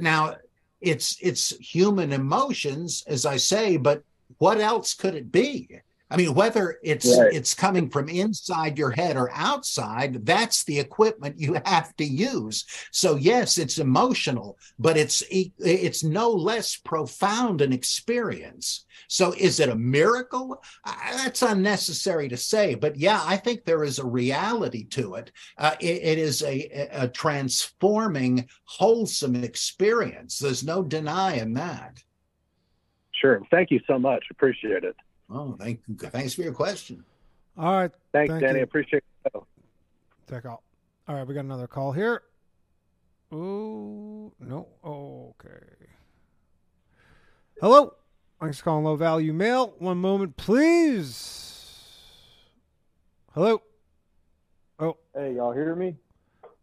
Now, it's human emotions, as I say, but what else could it be? I mean, whether it's coming from inside your head or outside, that's the equipment you have to use. So yes, it's emotional, but it's no less profound an experience. So is it a miracle? That's unnecessary to say, but yeah, I think there is a reality to it. It is a transforming, wholesome experience. There's no denying that. Sure. Thank you so much. Appreciate it. Oh, thank you. Thanks for your question. All right. Thanks, Danny. You. Appreciate it. Take off. All right. We got another call here. Oh, no. Okay. Hello. Thanks for calling Low Value Mail. One moment, please. Hello. Oh. Hey, y'all hear me?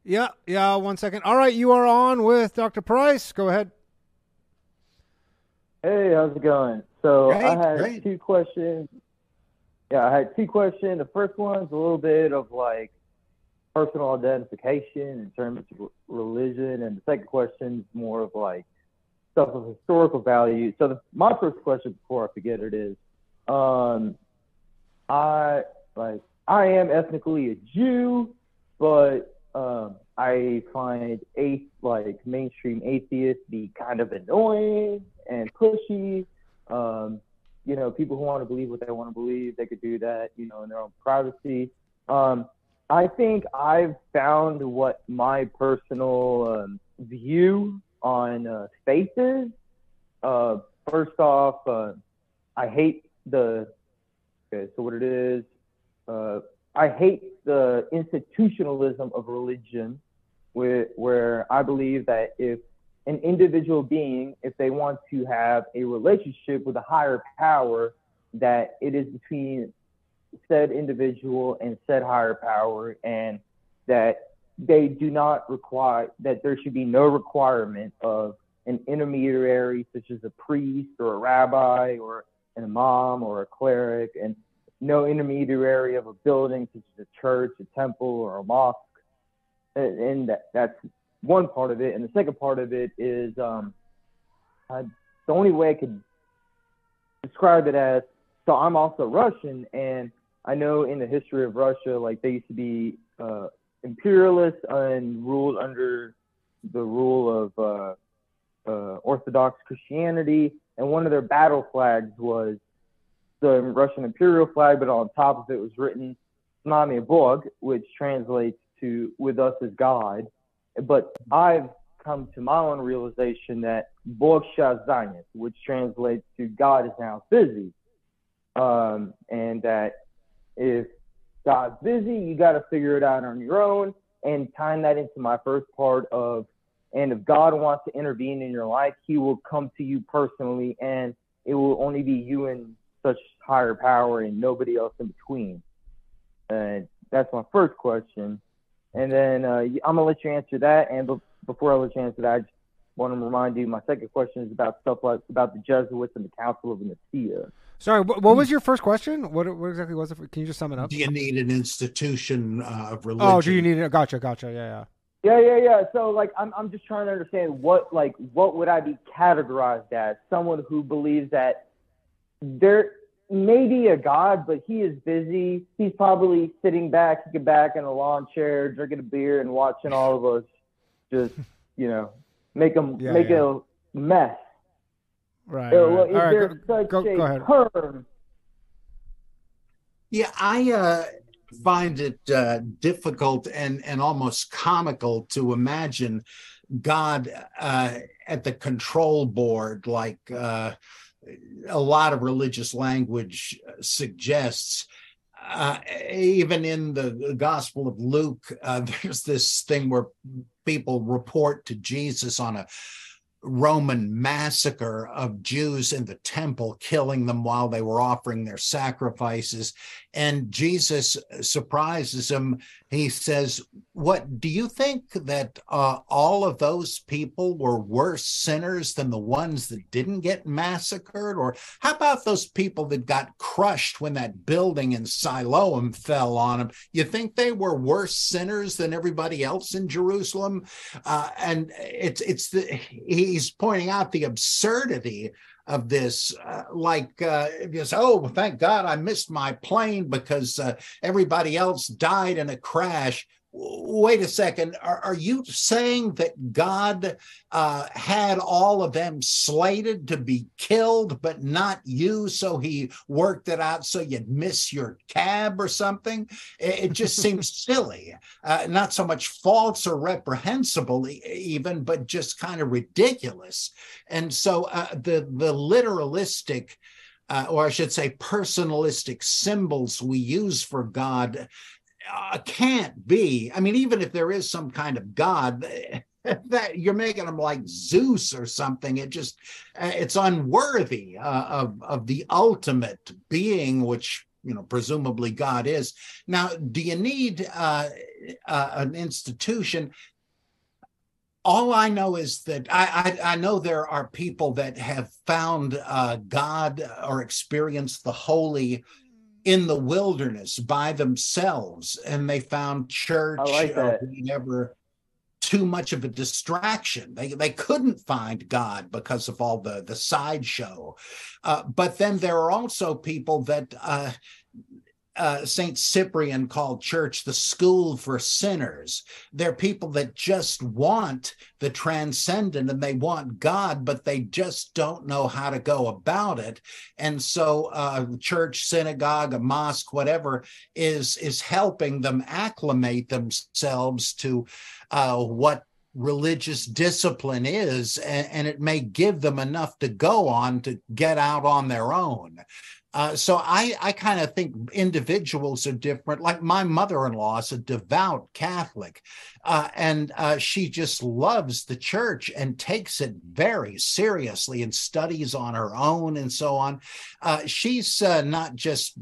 Yeah. Yeah. One second. All right. You are on with Dr. Price. Go ahead. Hey, how's it going? So I had two questions. Yeah, I had two questions. The first one's a little bit of like personal identification in terms of religion, and the second question's more of like stuff of historical value. So my first question, before I forget it, is I am ethnically a Jew, but I find mainstream atheists be kind of annoying and pushy. you know, people who want to believe what they want to believe, they could do that, you know, in their own privacy. I think I've found what my personal view on faith is. First off, I hate the institutionalism of religion, where I believe that if an individual being, if they want to have a relationship with a higher power, that it is between said individual and said higher power, and that they do not require, that there should be no requirement of an intermediary such as a priest or a rabbi or an imam or a cleric, and no intermediary of a building such as a church, a temple, or a mosque. And that's one part of it. And the second part of it is the only way I could describe it as, so I'm also Russian, and I know in the history of Russia, like, they used to be imperialists and ruled under the rule of Orthodox Christianity, and one of their battle flags was the Russian imperial flag, but on top of it was written "Nami Bog," which translates to "with us as God." But I've come to my own realization that Bog Shazanyet, which translates to "God is now busy," and that if God's busy, you got to figure it out on your own. And tying that into my first part of, and if God wants to intervene in your life, he will come to you personally, and it will only be you and such higher power and nobody else in between. And that's my first question. And then I'm going to let you answer that. And before I let you answer that, I just want to remind you, my second question is about stuff like about the Jesuits and the Council of Nicaea. Sorry, what was your first question? What exactly was it? Can you just sum it up? Do you need an institution of religion? Oh, do you need it? Gotcha. Yeah. So, like, I'm just trying to understand what would I be categorized as? Someone who believes that there may be a God, but he is busy. He's probably sitting back, kicking back in a lawn chair, drinking a beer, and watching all of us just, you know, make a mess. Right. Well, is right, there go, such go, a go ahead. Term? Yeah, I find it difficult and almost comical to imagine God at the control board, like a lot of religious language suggests. Even in the Gospel of Luke, there's this thing where people report to Jesus on a Roman massacre of Jews in the temple, killing them while they were offering their sacrifices. And Jesus surprises him. He says, "What do you think that all of those people were worse sinners than the ones that didn't get massacred? Or how about those people that got crushed when that building in Siloam fell on them? You think they were worse sinners than everybody else in Jerusalem?" And he's pointing out the absurdity of this, thank God I missed my plane because everybody else died in a crash. Wait a second, are you saying that God had all of them slated to be killed, but not you, so he worked it out so you'd miss your cab or something? It just seems silly, not so much false or reprehensible even, but just kind of ridiculous. And so the literalistic, or I should say personalistic symbols we use for God can't be. I mean, even if there is some kind of God, that you're making him like Zeus or something. It just, it's unworthy of the ultimate being, which, you know, presumably God is. Now, do you need an institution? All I know is that I know there are people that have found God or experienced the holy in the wilderness by themselves, and they found church or whatever too much of a distraction. They couldn't find God because of all the sideshow. But then there are also people that St. Cyprian called church the school for sinners. They're people that just want the transcendent and they want God, but they just don't know how to go about it. And so church, synagogue, a mosque, whatever is helping them acclimate themselves to what religious discipline is, and it may give them enough to go on to get out on their own. So I kind of think individuals are different. Like my mother-in-law is a devout Catholic, and she just loves the church and takes it very seriously and studies on her own and so on. She's not just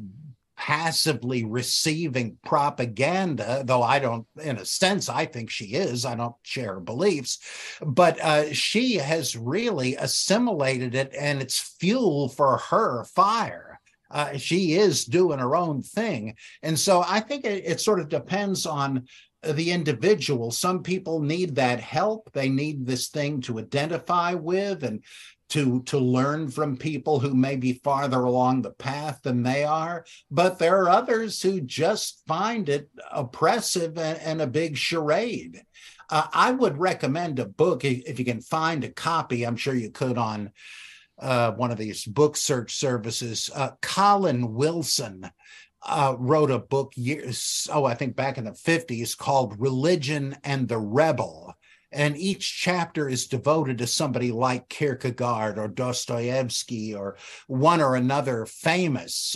passively receiving propaganda, though I don't, in a sense, I think she is. I don't share her beliefs, but she has really assimilated it, and it's fuel for her fire. She is doing her own thing. And so I think it sort of depends on the individual. Some people need that help. They need this thing to identify with and to learn from people who may be farther along the path than they are. But there are others who just find it oppressive and a big charade. I would recommend a book, if you can find a copy, I'm sure you could on one of these book search services. Colin Wilson wrote a book I think back in the 50s, called Religion and the Rebel. And each chapter is devoted to somebody like Kierkegaard or Dostoevsky or one or another famous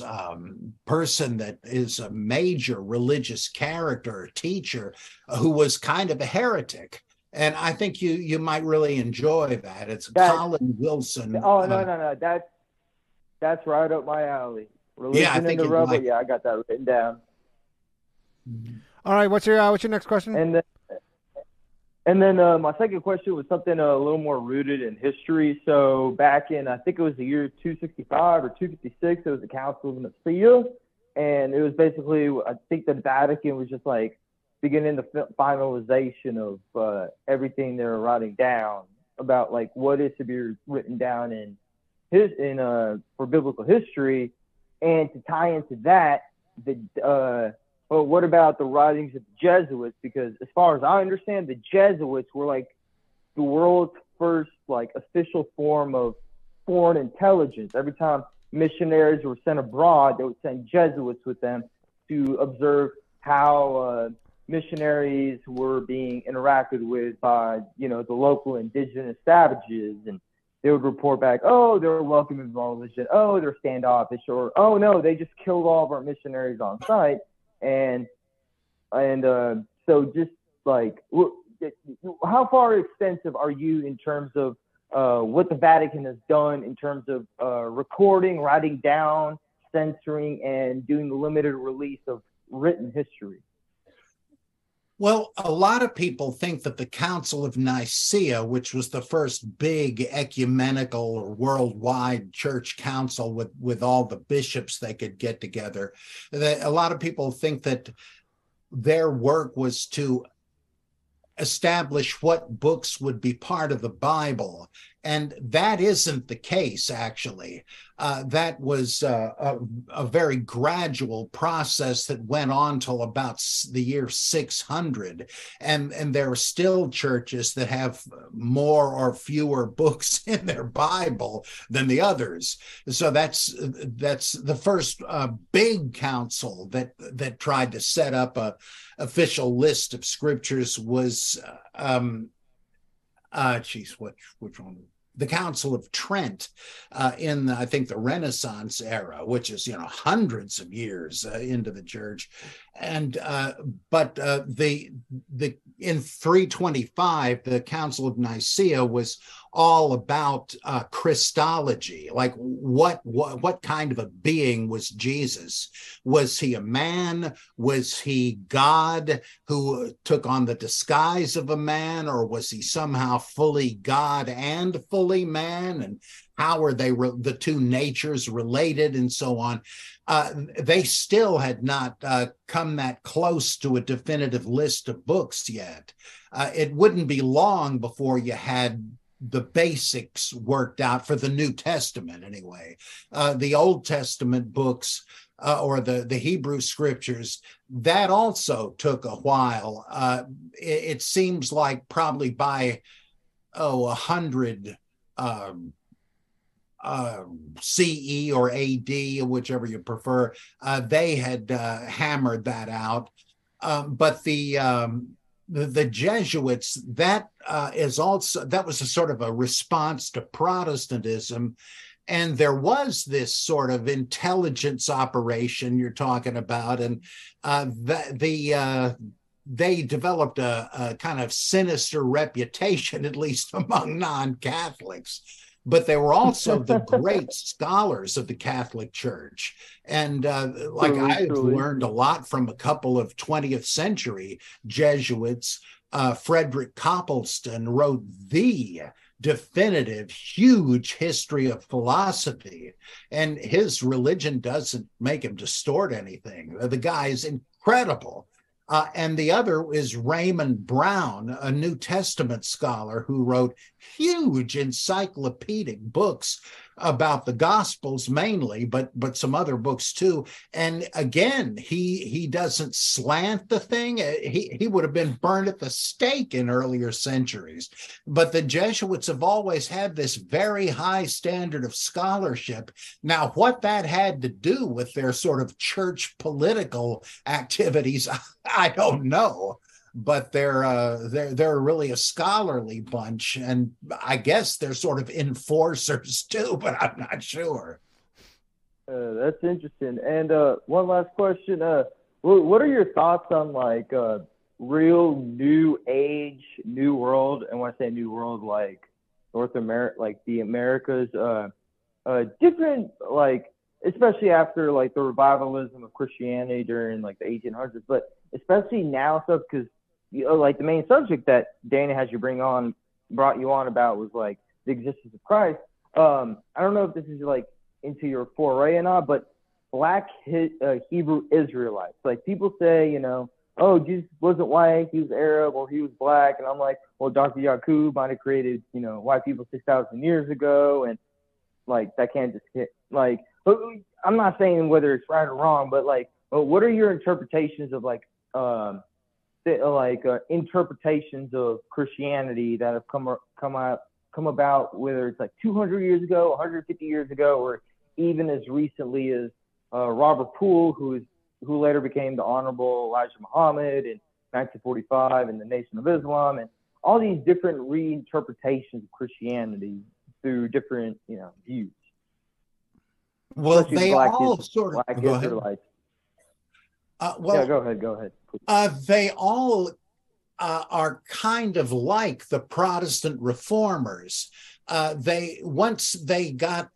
person that is a major religious character, teacher, who was kind of a heretic. And I think you might really enjoy that. It's Colin Wilson. Oh, no. That's right up my alley. Religion and the Rebel. Like... Yeah, I got that written down. All right, what's your next question? And then my second question was something a little more rooted in history. So back in, I think it was the year 265 or 256, it was the Council of Nicaea. And it was basically, I think the Vatican was just like beginning the finalization of everything they were writing down about like what is to be written down for biblical history. And to tie into that, well, what about the writings of the Jesuits? Because as far as I understand, the Jesuits were like the world's first like official form of foreign intelligence. Every time missionaries were sent abroad, they would send Jesuits with them to observe how missionaries were being interacted with by, the local indigenous savages. And they would report back, oh, they're welcoming religion. Oh, they're standoffish. Or, oh, no, they just killed all of our missionaries on site. And so just like, how far extensive are you in terms of what the Vatican has done in terms of recording, writing down, censoring, and doing the limited release of written history? Well, a lot of people think that the Council of Nicaea, which was the first big ecumenical or worldwide church council with all the bishops they could get together, that a lot of people think that their work was to establish what books would be part of the Bible. And that isn't the case, actually. That was a very gradual process that went on till about the year 600. And there are still churches that have more or fewer books in their Bible than the others. So that's the first big council that tried to set up a official list of scriptures was, which one? The Council of Trent in, I think, the Renaissance era, which is, hundreds of years into the church. And but in 325, the Council of Nicaea was all about Christology, like what kind of a being was Jesus? Was he a man? Was he God who took on the disguise of a man, or was he somehow fully God and fully man? And how are they the two natures related, and so on? They still had not come that close to a definitive list of books yet. It wouldn't be long before you had the basics worked out for the New Testament anyway. The Old Testament books or the Hebrew scriptures, that also took a while. It seems like probably by 100 CE or AD, whichever you prefer, they had hammered that out. But the Jesuits, that is also, that was a sort of a response to Protestantism. And there was this sort of intelligence operation you're talking about, and they developed a kind of sinister reputation, at least among non-Catholics. But they were also the great scholars of the Catholic Church. And I've learned a lot from a couple of 20th century Jesuits. Frederick Copleston wrote the definitive, huge history of philosophy, and his religion doesn't make him distort anything. The guy is incredible. And the other is Raymond Brown, a New Testament scholar who wrote huge encyclopedic books about the Gospels mainly, but some other books too. And again, he doesn't slant the thing. He would have been burned at the stake in earlier centuries. But the Jesuits have always had this very high standard of scholarship. Now, what that had to do with their sort of church political activities, I don't know, but they're really a scholarly bunch, and I guess they're sort of enforcers too, but I'm not sure. That's interesting. And one last question: what are your thoughts on like real New Age, New World? And when I say New World, like North America, like the Americas, different like. Especially after like the revivalism of Christianity during like the 1800s, but especially now, so because you know, like the main subject that Dana has you brought you on about was like the existence of Christ. I don't know if this is like into your foray or not, but Black Hebrew Israelites, like people say, you know, oh, Jesus wasn't white, he was Arab, or he was Black, and I'm like, well, Dr. Yakub might have created, you know, white people 6,000 years ago, and like that can't just hit like. But I'm not saying whether it's right or wrong, but like, what are your interpretations of interpretations of Christianity that have come about, whether it's like 200 years ago, 150 years ago, or even as recently as Robert Poole, who later became the Honorable Elijah Muhammad in 1945 and the Nation of Islam, and all these different reinterpretations of Christianity through different, you know, views. Well, they all sort of. Go ahead. They all are kind of like the Protestant reformers. Once they got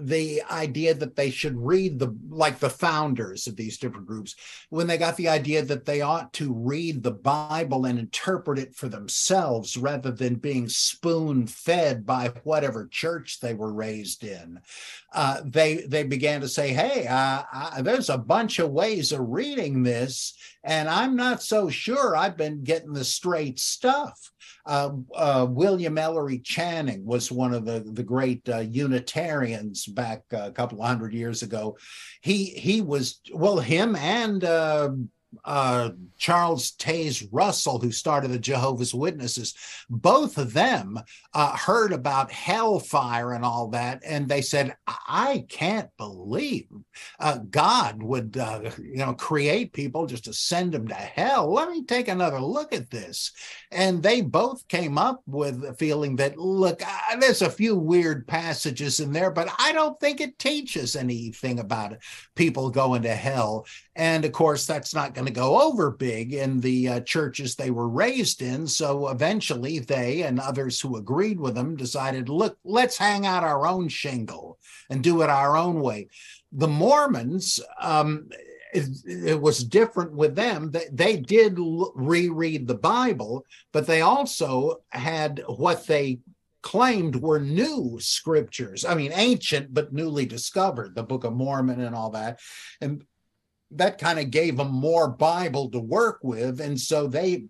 the idea that they should read the founders of these different groups, when they got the idea that they ought to read the Bible and interpret it for themselves rather than being spoon-fed by whatever church they were raised in, they began to say, hey, there's a bunch of ways of reading this, and I'm not so sure I've been getting the straight stuff. William Ellery Channing was one of the great Unitarians back a couple of hundred years ago. He was, well, him and Charles Taze Russell, who started the Jehovah's Witnesses, both of them heard about hellfire and all that, and they said, I can't believe God would create people just to send them to hell. Let me take another look at this. And they both came up with the feeling that, look, there's a few weird passages in there, but I don't think it teaches anything about people going to hell. And of course, that's not going to go over big in the churches they were raised in. So eventually they and others who agreed with them decided, look, let's hang out our own shingle and do it our own way. The Mormons, it was different with them. They did reread the Bible, but they also had what they claimed were new scriptures. I mean, ancient, but newly discovered, the Book of Mormon and all that. And that kind of gave them more Bible to work with. And so they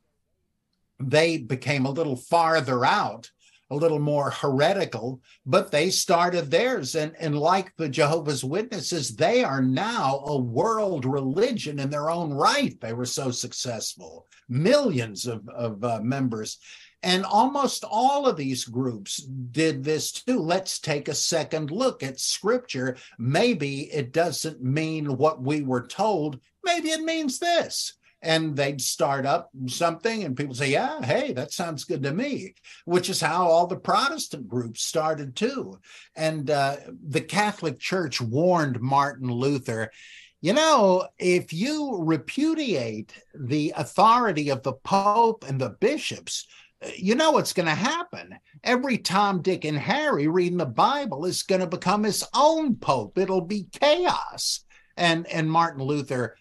became a little farther out a little more heretical, but they started theirs. And like the Jehovah's Witnesses, they are now a world religion in their own right. They were so successful, millions of members. And almost all of these groups did this too. Let's take a second look at Scripture. Maybe it doesn't mean what we were told. Maybe it means this. And they'd start up something and people say, yeah, hey, that sounds good to me, which is how all the Protestant groups started too. And the Catholic Church warned Martin Luther, you know, if you repudiate the authority of the Pope and the bishops, you know what's going to happen. Every Tom, Dick, and Harry reading the Bible is going to become his own Pope. It'll be chaos. And Martin Luther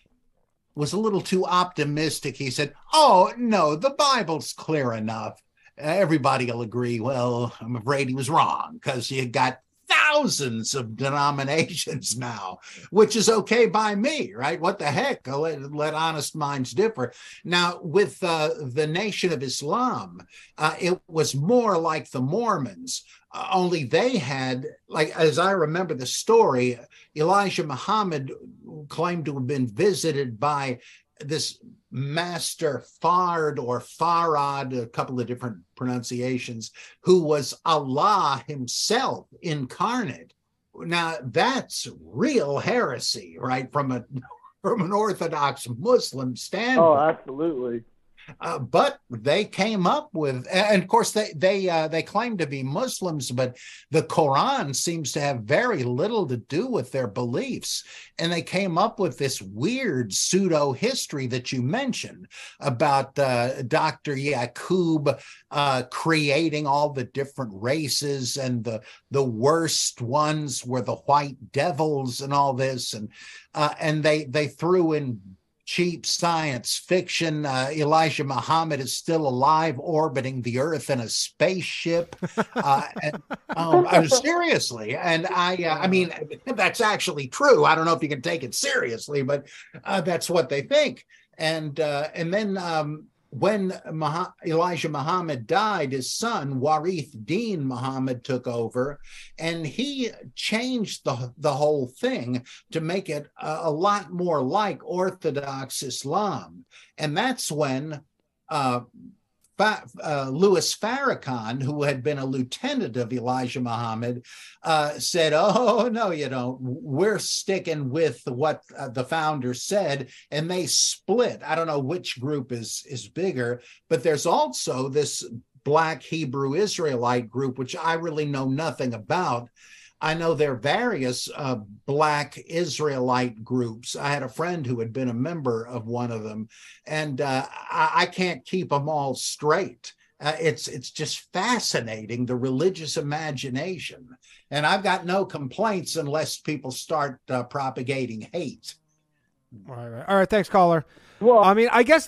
was a little too optimistic. He said, oh, no, the Bible's clear enough. Everybody will agree. Well, I'm afraid he was wrong, because you got thousands of denominations now, which is okay by me, right? What the heck? Let honest minds differ. Now, with the Nation of Islam, it was more like the Mormons, only they had, like, as I remember the story, Elijah Muhammad claimed to have been visited by this master Fard or Farad, a couple of different pronunciations, who was Allah himself incarnate. Now that's real heresy, right? From an Orthodox Muslim standpoint. Oh, absolutely. But they came up with, and of course they claim to be Muslims, but the Quran seems to have very little to do with their beliefs. And they came up with this weird pseudo history that you mentioned about Dr. Yaqub creating all the different races, and the worst ones were the white devils and all this, and they threw in cheap science fiction. Elijah Muhammad is still alive, orbiting the Earth in a spaceship. Seriously, and I mean, that's actually true. I don't know if you can take it seriously, but that's what they think. And then when Elijah Muhammad died, his son Warith Din Muhammad took over, and he changed the whole thing to make it a lot more like Orthodox Islam. And that's when Louis Farrakhan, who had been a lieutenant of Elijah Muhammad, said, oh, no, you don't. We're sticking with what the founder said. And they split. I don't know which group is bigger, but there's also this Black Hebrew Israelite group, which I really know nothing about. I know there are various Black Israelite groups. I had a friend who had been a member of one of them, and I can't keep them all straight. It's just fascinating, the religious imagination. And I've got no complaints unless people start propagating hate. All right. Thanks, caller. Well, I mean, I guess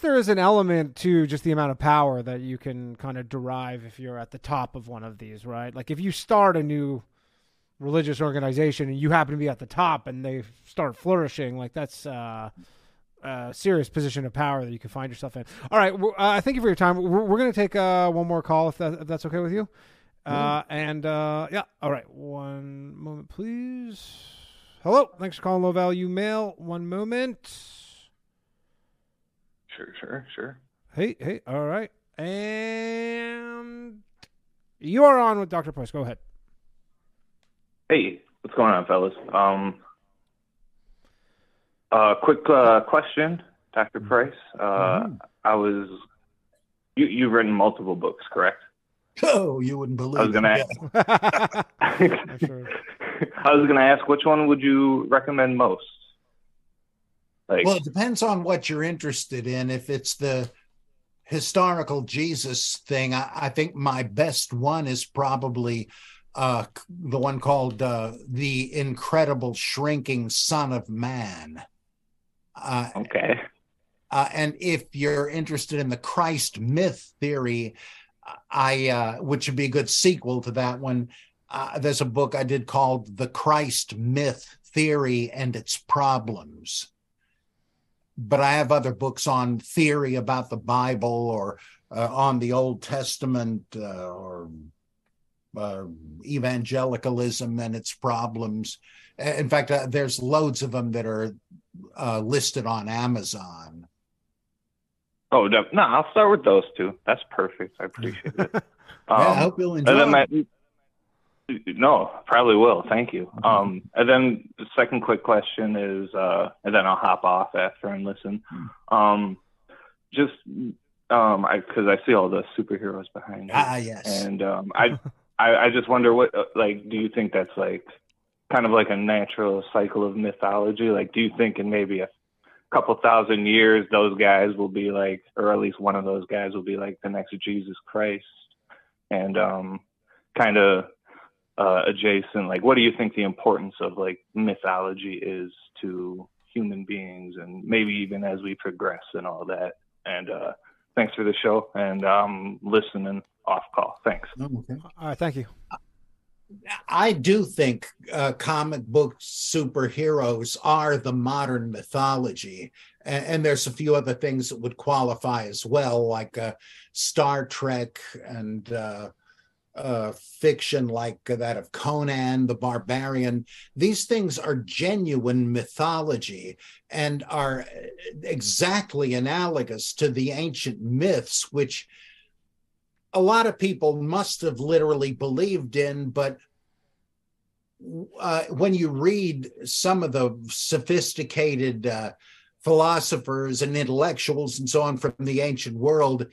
there is an element to just the amount of power that you can kind of derive if you're at the top of one of these, right? Like if you start a new religious organization and you happen to be at the top and they start flourishing, like that's a serious position of power that you can find yourself in. All right. Thank you for your time. We're going to take one more call if that's okay with you. Yeah. All right. One moment, please. Hello. Thanks for calling Low Value Mail. One moment. Sure. Hey. All right. And you are on with Dr. Price. Go ahead. Hey, what's going on, fellas? Quick question, Dr. Price. I was, you've written multiple books, correct? Oh, you wouldn't believe it. I was going to ask. Sure. I was going to ask, which one would you recommend most? Well, it depends on what you're interested in. If it's the historical Jesus thing, I think my best one is probably the one called The Incredible Shrinking Son of Man. Okay. And if you're interested in the Christ myth theory, which would be a good sequel to that one, there's a book I did called The Christ Myth Theory and Its Problems. But I have other books on theory about the Bible or on the Old Testament or evangelicalism and its problems. In fact, there's loads of them that are listed on Amazon. Oh, no, I'll start with those two. That's perfect. I appreciate it. I hope you'll enjoy it. No, probably will. Thank you. Mm-hmm. And then the second quick question is, and then I'll hop off after and listen. Because I see all the superheroes behind you. Yes. And I just wonder what, do you think that's kind of like a natural cycle of mythology? Do you think in maybe a couple thousand years, those guys will be or at least one of those guys will be the next Jesus Christ, and kind of adjacent? What do you think the importance of mythology is to human beings, and maybe even as we progress and all that? And thanks for the show, and listening off call. Thanks. Okay. All right, thank you. I do think comic book superheroes are the modern mythology, and there's a few other things that would qualify as well, Star Trek and fiction like that of Conan the Barbarian. These things are genuine mythology and are exactly analogous to the ancient myths, which a lot of people must have literally believed in, but when you read some of the sophisticated philosophers and intellectuals and so on from the ancient world,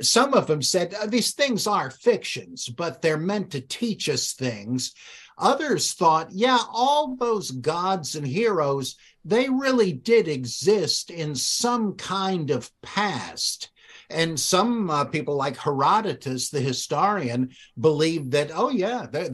some of them said, these things are fictions, but they're meant to teach us things. Others thought, all those gods and heroes, they really did exist in some kind of past. And some people like Herodotus, the historian, believed that,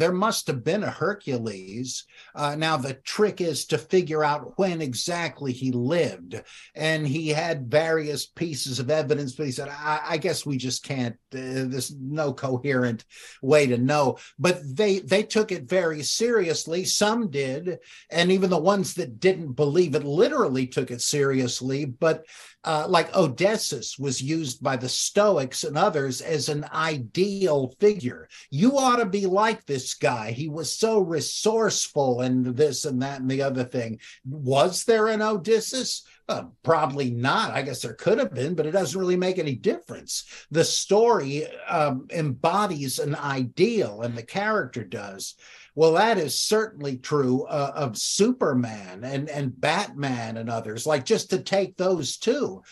there must have been a Hercules. Now, the trick is to figure out when exactly he lived. And he had various pieces of evidence, but he said, I guess we just can't, there's no coherent way to know. But they took it very seriously. Some did. And even the ones that didn't believe it literally took it seriously. But Odysseus was used by the Stoics and others as an ideal figure. You ought to be like this guy. He was so resourceful and this and that and the other thing. Was there an Odysseus? Probably not. I guess there could have been, but it doesn't really make any difference. The story embodies an ideal, and the character does. Well, that is certainly true of Superman and Batman and others, just to take those two.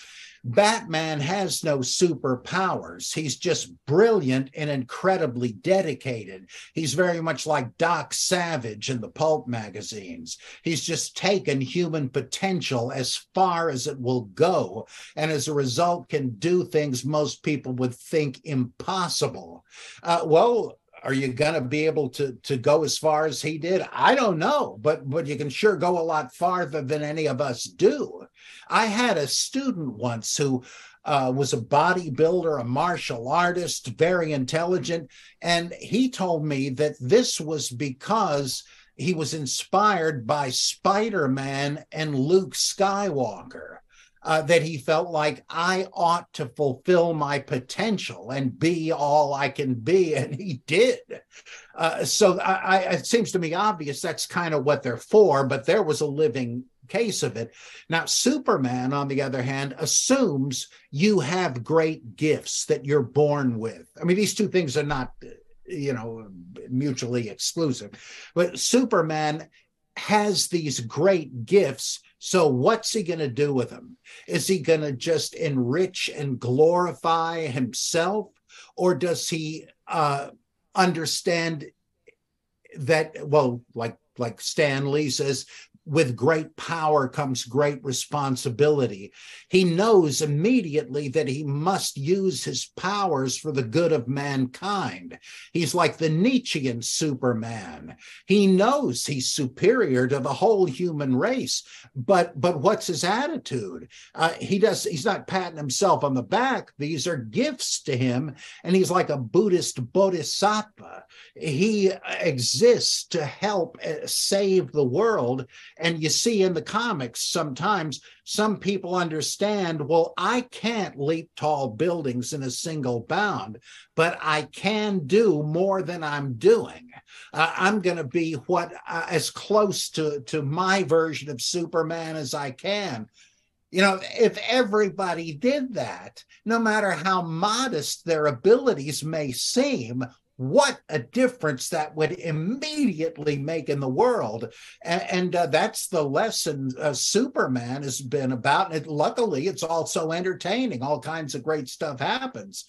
Batman has no superpowers. He's just brilliant and incredibly dedicated. He's very much like Doc Savage in the pulp magazines. He's just taken human potential as far as it will go, and as a result can do things most people would think impossible. Are you going to be able to go as far as he did? I don't know, but you can sure go a lot farther than any of us do. I had a student once who was a bodybuilder, a martial artist, very intelligent, and he told me that this was because he was inspired by Spider-Man and Luke Skywalker. That he felt like I ought to fulfill my potential and be all I can be, and he did. So it seems to me obvious that's kind of what they're for, but there was a living case of it. Now, Superman, on the other hand, assumes you have great gifts that you're born with. I mean, these two things are not, mutually exclusive, but Superman has these great gifts. So what's he going to do with them? Is he going to just enrich and glorify himself? Or does he understand that, like Stan Lee says, with great power comes great responsibility. He knows immediately that he must use his powers for the good of mankind. He's like the Nietzschean Superman. He knows he's superior to the whole human race, but what's his attitude? He's not patting himself on the back. These are gifts to him, and he's like a Buddhist bodhisattva. He exists to help save the world, And you see in the comics sometimes some people understand, well, I can't leap tall buildings in a single bound, but I can do more than I'm doing. I'm going to be as close to my version of Superman as I can. You know, if everybody did that, no matter how modest their abilities may seem, what a difference that would immediately make in the world. And that's the lesson Superman has been about. And luckily, it's also entertaining. All kinds of great stuff happens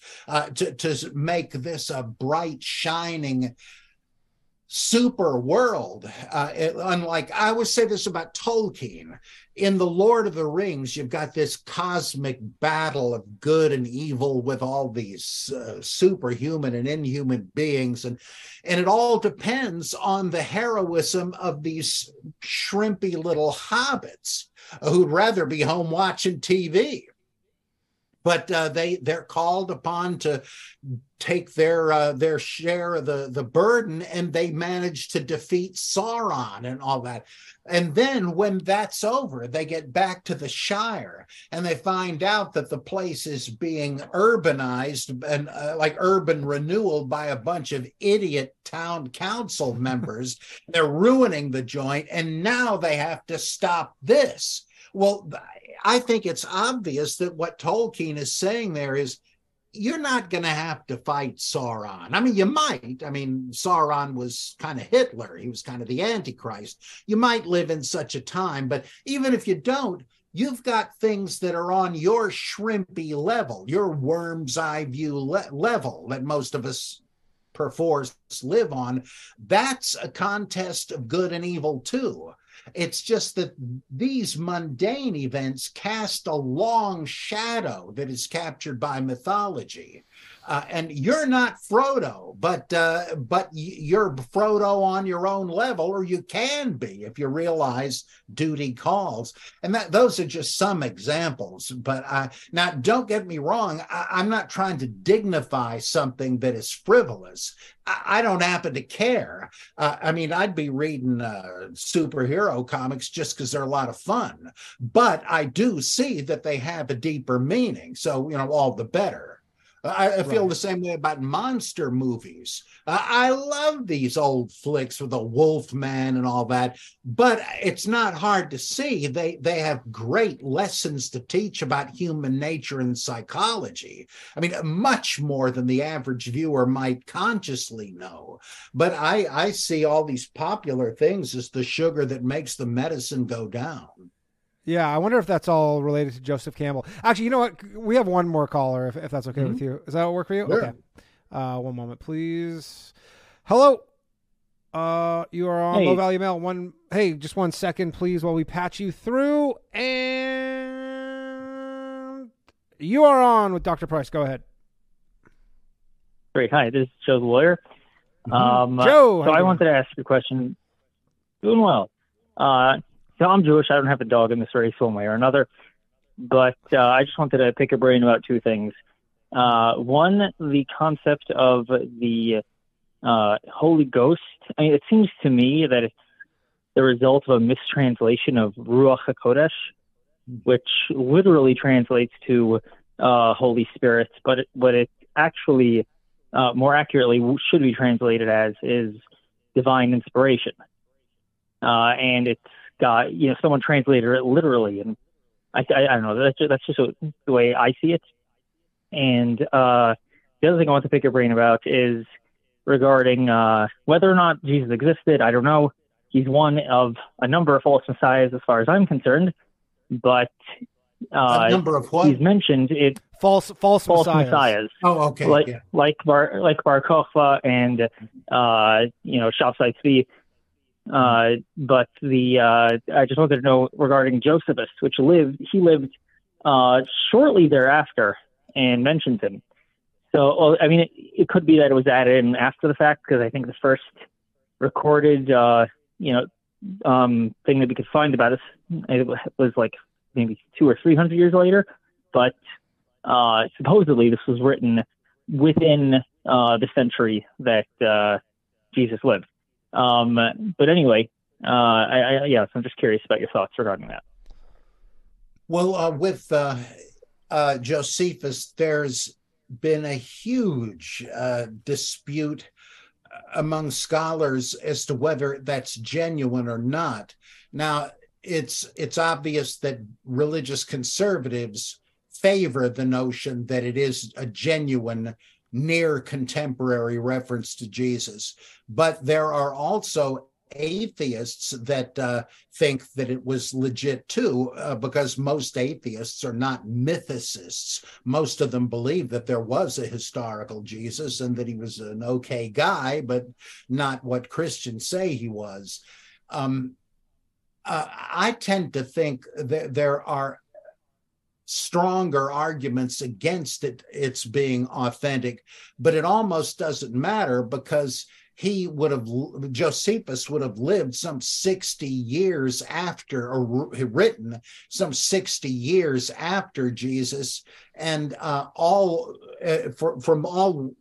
to make this a bright, shining super world. Unlike, I always say this about Tolkien. In The Lord of the Rings, you've got this cosmic battle of good and evil with all these superhuman and inhuman beings. And it all depends on the heroism of these shrimpy little hobbits who'd rather be home watching TV. But they're called upon to take their share of the burden, and they manage to defeat Sauron and all that. And then when that's over, they get back to the Shire, and they find out that the place is being urbanized and like urban renewal by a bunch of idiot town council members. They're ruining the joint, and now they have to stop this. Well, I think it's obvious that what Tolkien is saying there is, you're not going to have to fight Sauron. I mean, you might. I mean, Sauron was kind of Hitler. He was kind of the Antichrist. You might live in such a time, but even if you don't, you've got things that are on your shrimpy level, your worm's eye view level that most of us perforce live on. That's a contest of good and evil, too. It's just that these mundane events cast a long shadow that is captured by mythology. And you're not Frodo, but you're Frodo on your own level, or you can be if you realize duty calls. And those are just some examples. But now, don't get me wrong. I'm not trying to dignify something that is frivolous. I don't happen to care. I mean, I'd be reading superhero comics just because they're a lot of fun. But I do see that they have a deeper meaning. So, you know, all the better. I feel right. The same way about monster movies. I love these old flicks with the Wolfman and all that, but it's not hard to see they have great lessons to teach about human nature and psychology. I mean, much more than the average viewer might consciously know. But I see all these popular things as the sugar that makes the medicine go down. Yeah, I wonder if that's all related to Joseph Campbell. Actually, you know what? We have one more caller, if that's okay with you. Does that work for you? Sure. Okay. One moment, please. Hello. You are on Low Value Mail. Hey, just 1 second, please, while we patch you through. And you are on with Dr. Price. Go ahead. Great. Hi, this is Joe the Lawyer. Joe. So I wanted to ask you a question. Doing well. So I'm Jewish. I don't have a dog in this race one way or another, but I just wanted to pick your brain about two things. One, the concept of the Holy Ghost. I mean, it seems to me that it's the result of a mistranslation of Ruach HaKodesh, which literally translates to Holy Spirit, but what it actually more accurately should be translated as is divine inspiration. And it's got, you know, someone translated it literally, and I don't know. That's just the way I see it. And the other thing I want to pick your brain about is regarding whether or not Jesus existed. I don't know. He's one of a number of false messiahs, as far as I'm concerned. But a number of what? He's mentioned it. False messiahs. Oh, okay. Like Bar Kokhba and you know, Shapsai Tzvi. But I just wanted to know regarding Josephus, which he lived shortly thereafter and mentions him. So, well, I mean, it could be that it was added in after the fact, because I think the first recorded, thing that we could find about us, it was like maybe 200 or 300 years later. But supposedly this was written within the century that Jesus lived. But anyway, Yes, I'm just curious about your thoughts regarding that. Well, with Josephus, there's been a huge dispute among scholars as to whether that's genuine or not. Now, it's obvious that religious conservatives favor the notion that it is a genuine, near contemporary reference to Jesus. But there are also atheists that think that it was legit too, because most atheists are not mythicists. Most of them believe that there was a historical Jesus and that he was an okay guy, but not what Christians say he was. I tend to think that there are stronger arguments against its being authentic, but it almost doesn't matter because Josephus would have lived some 60 years after, or written some 60 years after Jesus, and from all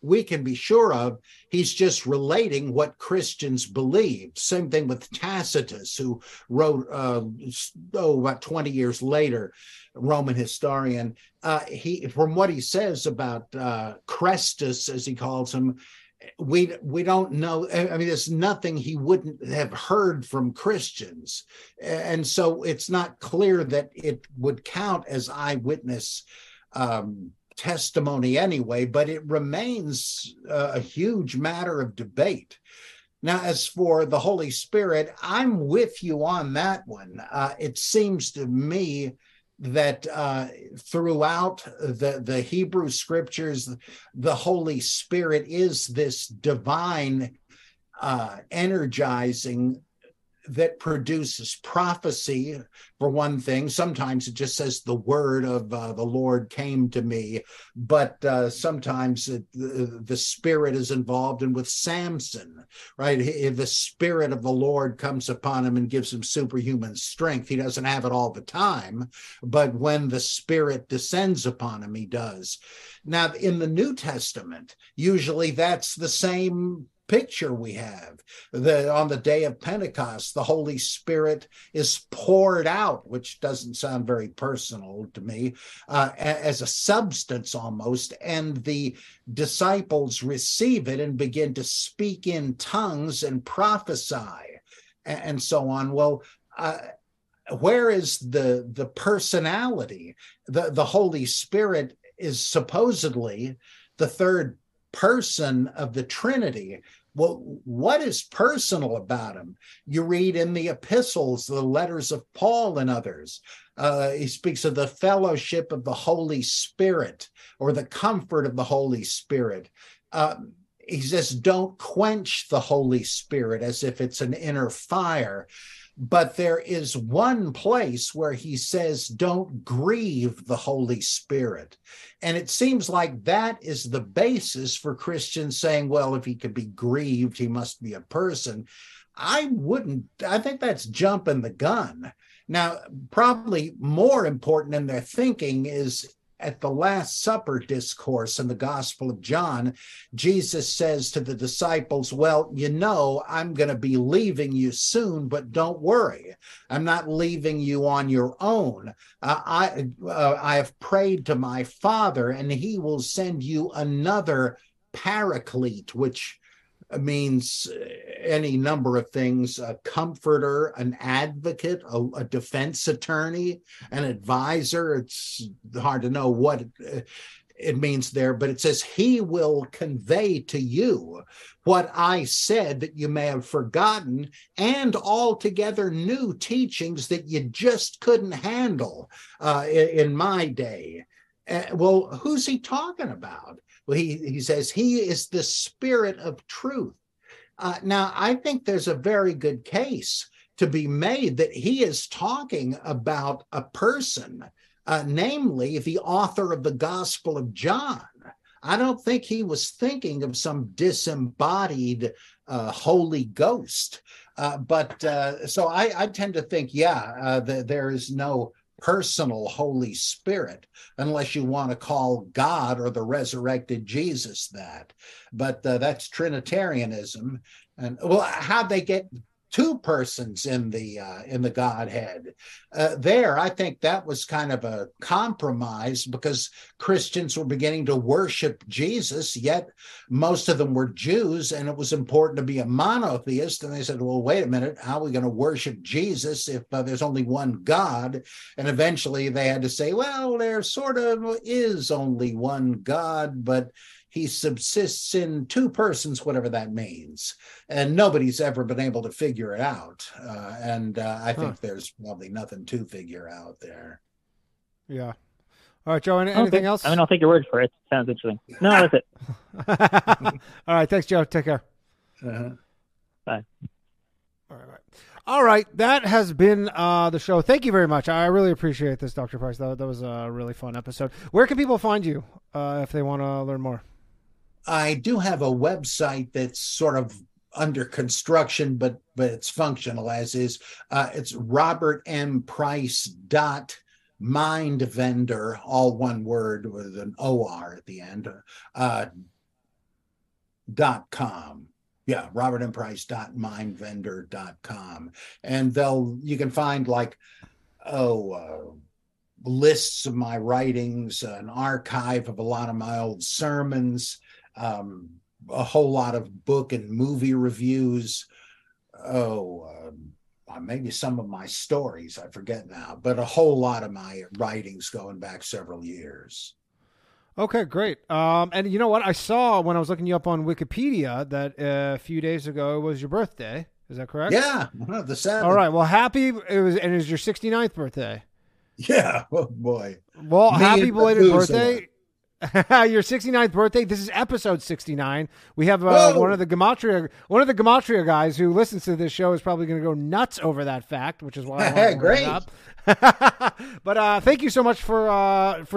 we can be sure of, he's just relating what Christians believe. Same thing with Tacitus, who wrote about 20 years later, Roman historian. From what he says about Crestus, as he calls him, we don't know. I mean, there's nothing he wouldn't have heard from Christians. And so it's not clear that it would count as eyewitness testimony anyway, but it remains a huge matter of debate. Now, as for the Holy Spirit, I'm with you on that one. It seems to me that throughout the Hebrew scriptures, the Holy Spirit is this divine energizing that produces prophecy, for one thing. Sometimes it just says the word of the Lord came to me, but sometimes the Spirit is involved. And with Samson, right? The Spirit of the Lord comes upon him and gives him superhuman strength. He doesn't have it all the time, but when the Spirit descends upon him, he does. Now, in the New Testament, usually that's the same picture we have. On the day of Pentecost, the Holy Spirit is poured out, which doesn't sound very personal to me, as a substance almost, and the disciples receive it and begin to speak in tongues and prophesy, and so on. Well, where is the personality? The Holy Spirit is supposedly the third person of the Trinity. Well, what is personal about him? You read in the epistles, the letters of Paul and others. He speaks of the fellowship of the Holy Spirit, or the comfort of the Holy Spirit. He says, don't quench the Holy Spirit, as if it's an inner fire. But there is one place where he says, don't grieve the Holy Spirit. And it seems like that is the basis for Christians saying, well, if he could be grieved, he must be a person. I think that's jumping the gun. Now, probably more important in their thinking is at the Last Supper discourse in the Gospel of John, Jesus says to the disciples, well, you know, I'm going to be leaving you soon, but don't worry. I'm not leaving you on your own. I have prayed to my Father, and he will send you another paraclete, which means any number of things, a comforter, an advocate, a defense attorney, an advisor. It's hard to know what it means there, but it says he will convey to you what I said that you may have forgotten, and altogether new teachings that you just couldn't handle in my day. Well, who's he talking about? Well, he says he is the Spirit of truth. Now, I think there's a very good case to be made that he is talking about a person, namely the author of the Gospel of John. I don't think he was thinking of some disembodied Holy Ghost. So I tend to think, there is no personal Holy Spirit, unless you want to call God or the resurrected Jesus that. But that's Trinitarianism. And well, how'd they get two persons in the Godhead. There, I think that was kind of a compromise because Christians were beginning to worship Jesus, yet most of them were Jews, and it was important to be a monotheist. And they said, well, wait a minute, how are we going to worship Jesus if there's only one God? And eventually they had to say, well, there sort of is only one God, but he subsists in two persons, whatever that means. And nobody's ever been able to figure it out. I think there's probably nothing to figure out there. Yeah. All right, Joe, anything else? I mean, I'll take your word for it. Sounds interesting. No, that's it. All right. Thanks, Joe. Take care. Bye. All right. All right, that has been the show. Thank you very much. I really appreciate this, Dr. Price. That was a really fun episode. Where can people find you if they want to learn more? I do have a website that's sort of under construction, but it's functional as is. It's robertmprice.mindvendor, all one word with an O-R at the end, .com. Yeah, robertmprice.mindvendor.com. And you can find lists of my writings, an archive of a lot of my old sermons, a whole lot of book and movie reviews. Maybe some of my stories, I forget now, but a whole lot of my writings going back several years. Okay, great. And you know what? I saw when I was looking you up on Wikipedia that a few days ago was your birthday. Is that correct? Yeah, the 7th. All right. Well, it was your 69th birthday. Yeah. Oh boy. Well, happy belated birthday. Your 69th birthday. This is episode 69. We have one of the gematria guys who listens to this show is probably going to go nuts over that fact, which is why I wanted to bring it up. But thank you so much for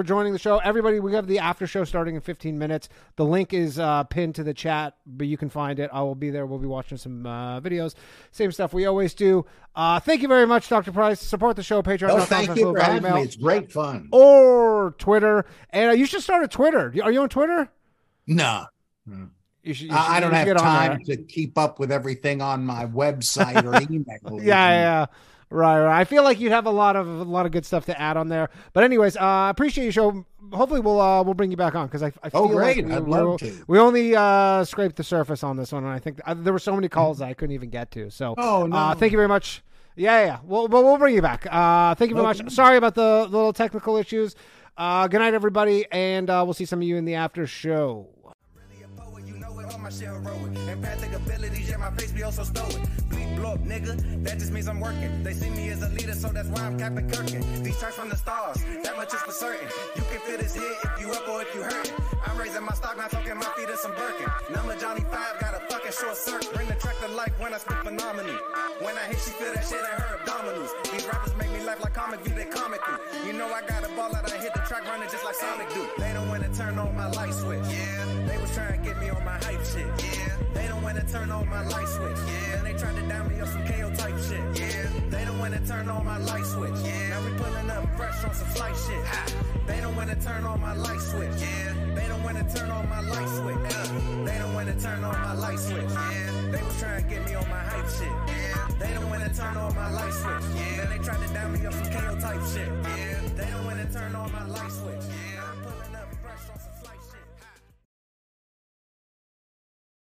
joining the show, everybody. We have the after show starting in 15 minutes. The link is pinned to the chat, but you can find it. I will be there. We'll be watching some videos, same stuff we always do. Thank you very much, Dr. Price. Support the show, Patreon. Thank you for having me. It's great fun. Or Twitter, and you should start a Twitter. Are you on Twitter? No. You should, I don't have time to keep up with everything on my website or email. Yeah. Right. I feel like you'd have a lot of good stuff to add on there. But anyways, I appreciate your show. Hopefully we'll bring you back on because I feel great. Like we only scraped the surface on this one, and I think there were so many calls that I couldn't even get to. So no. Thank you very much. Yeah. We'll bring you back. Thank you very much. Sorry about the little technical issues. Good night, everybody, and we'll see some of you in the after show. My shit heroic, empathic abilities, yeah, my face be also stoic. Bleep, blow up, nigga, that just means I'm working. They see me as a leader, so that's why I'm Captain Kirkin. These charts from the stars, that much is for certain. You can feel this hit if you up or if you hurtin'. I'm raising my stock, not talking my feet to some Birkin. Number Johnny 5, got a fucking short circuit. Bring the track to life when I spit phenomenon. When I hit, she feel that shit in her abdominals. These rappers make me laugh like comic view, they comic through. You know I got a ball out, I hit the track running just like Sonic do. They don't want to turn on my light switch. Yeah, they was trying to get me on my hype shit. Yeah, they don't want to turn on my light switch. Yeah, and they tried to down me up some KO type shit. Yeah, they don't want to turn on my light switch. Yeah, now we pulling up fresh on some flight shit. They don't want to turn on my light switch. Yeah, they don't want to turn on my light switch. They don't want to turn on my light switch. Yeah, they was trying to get me on my hype shit. Yeah, they don't want to turn on my light switch. Yeah, and they tried to down me up some KO type shit. Yeah, they don't want to turn on my light switch. Yeah.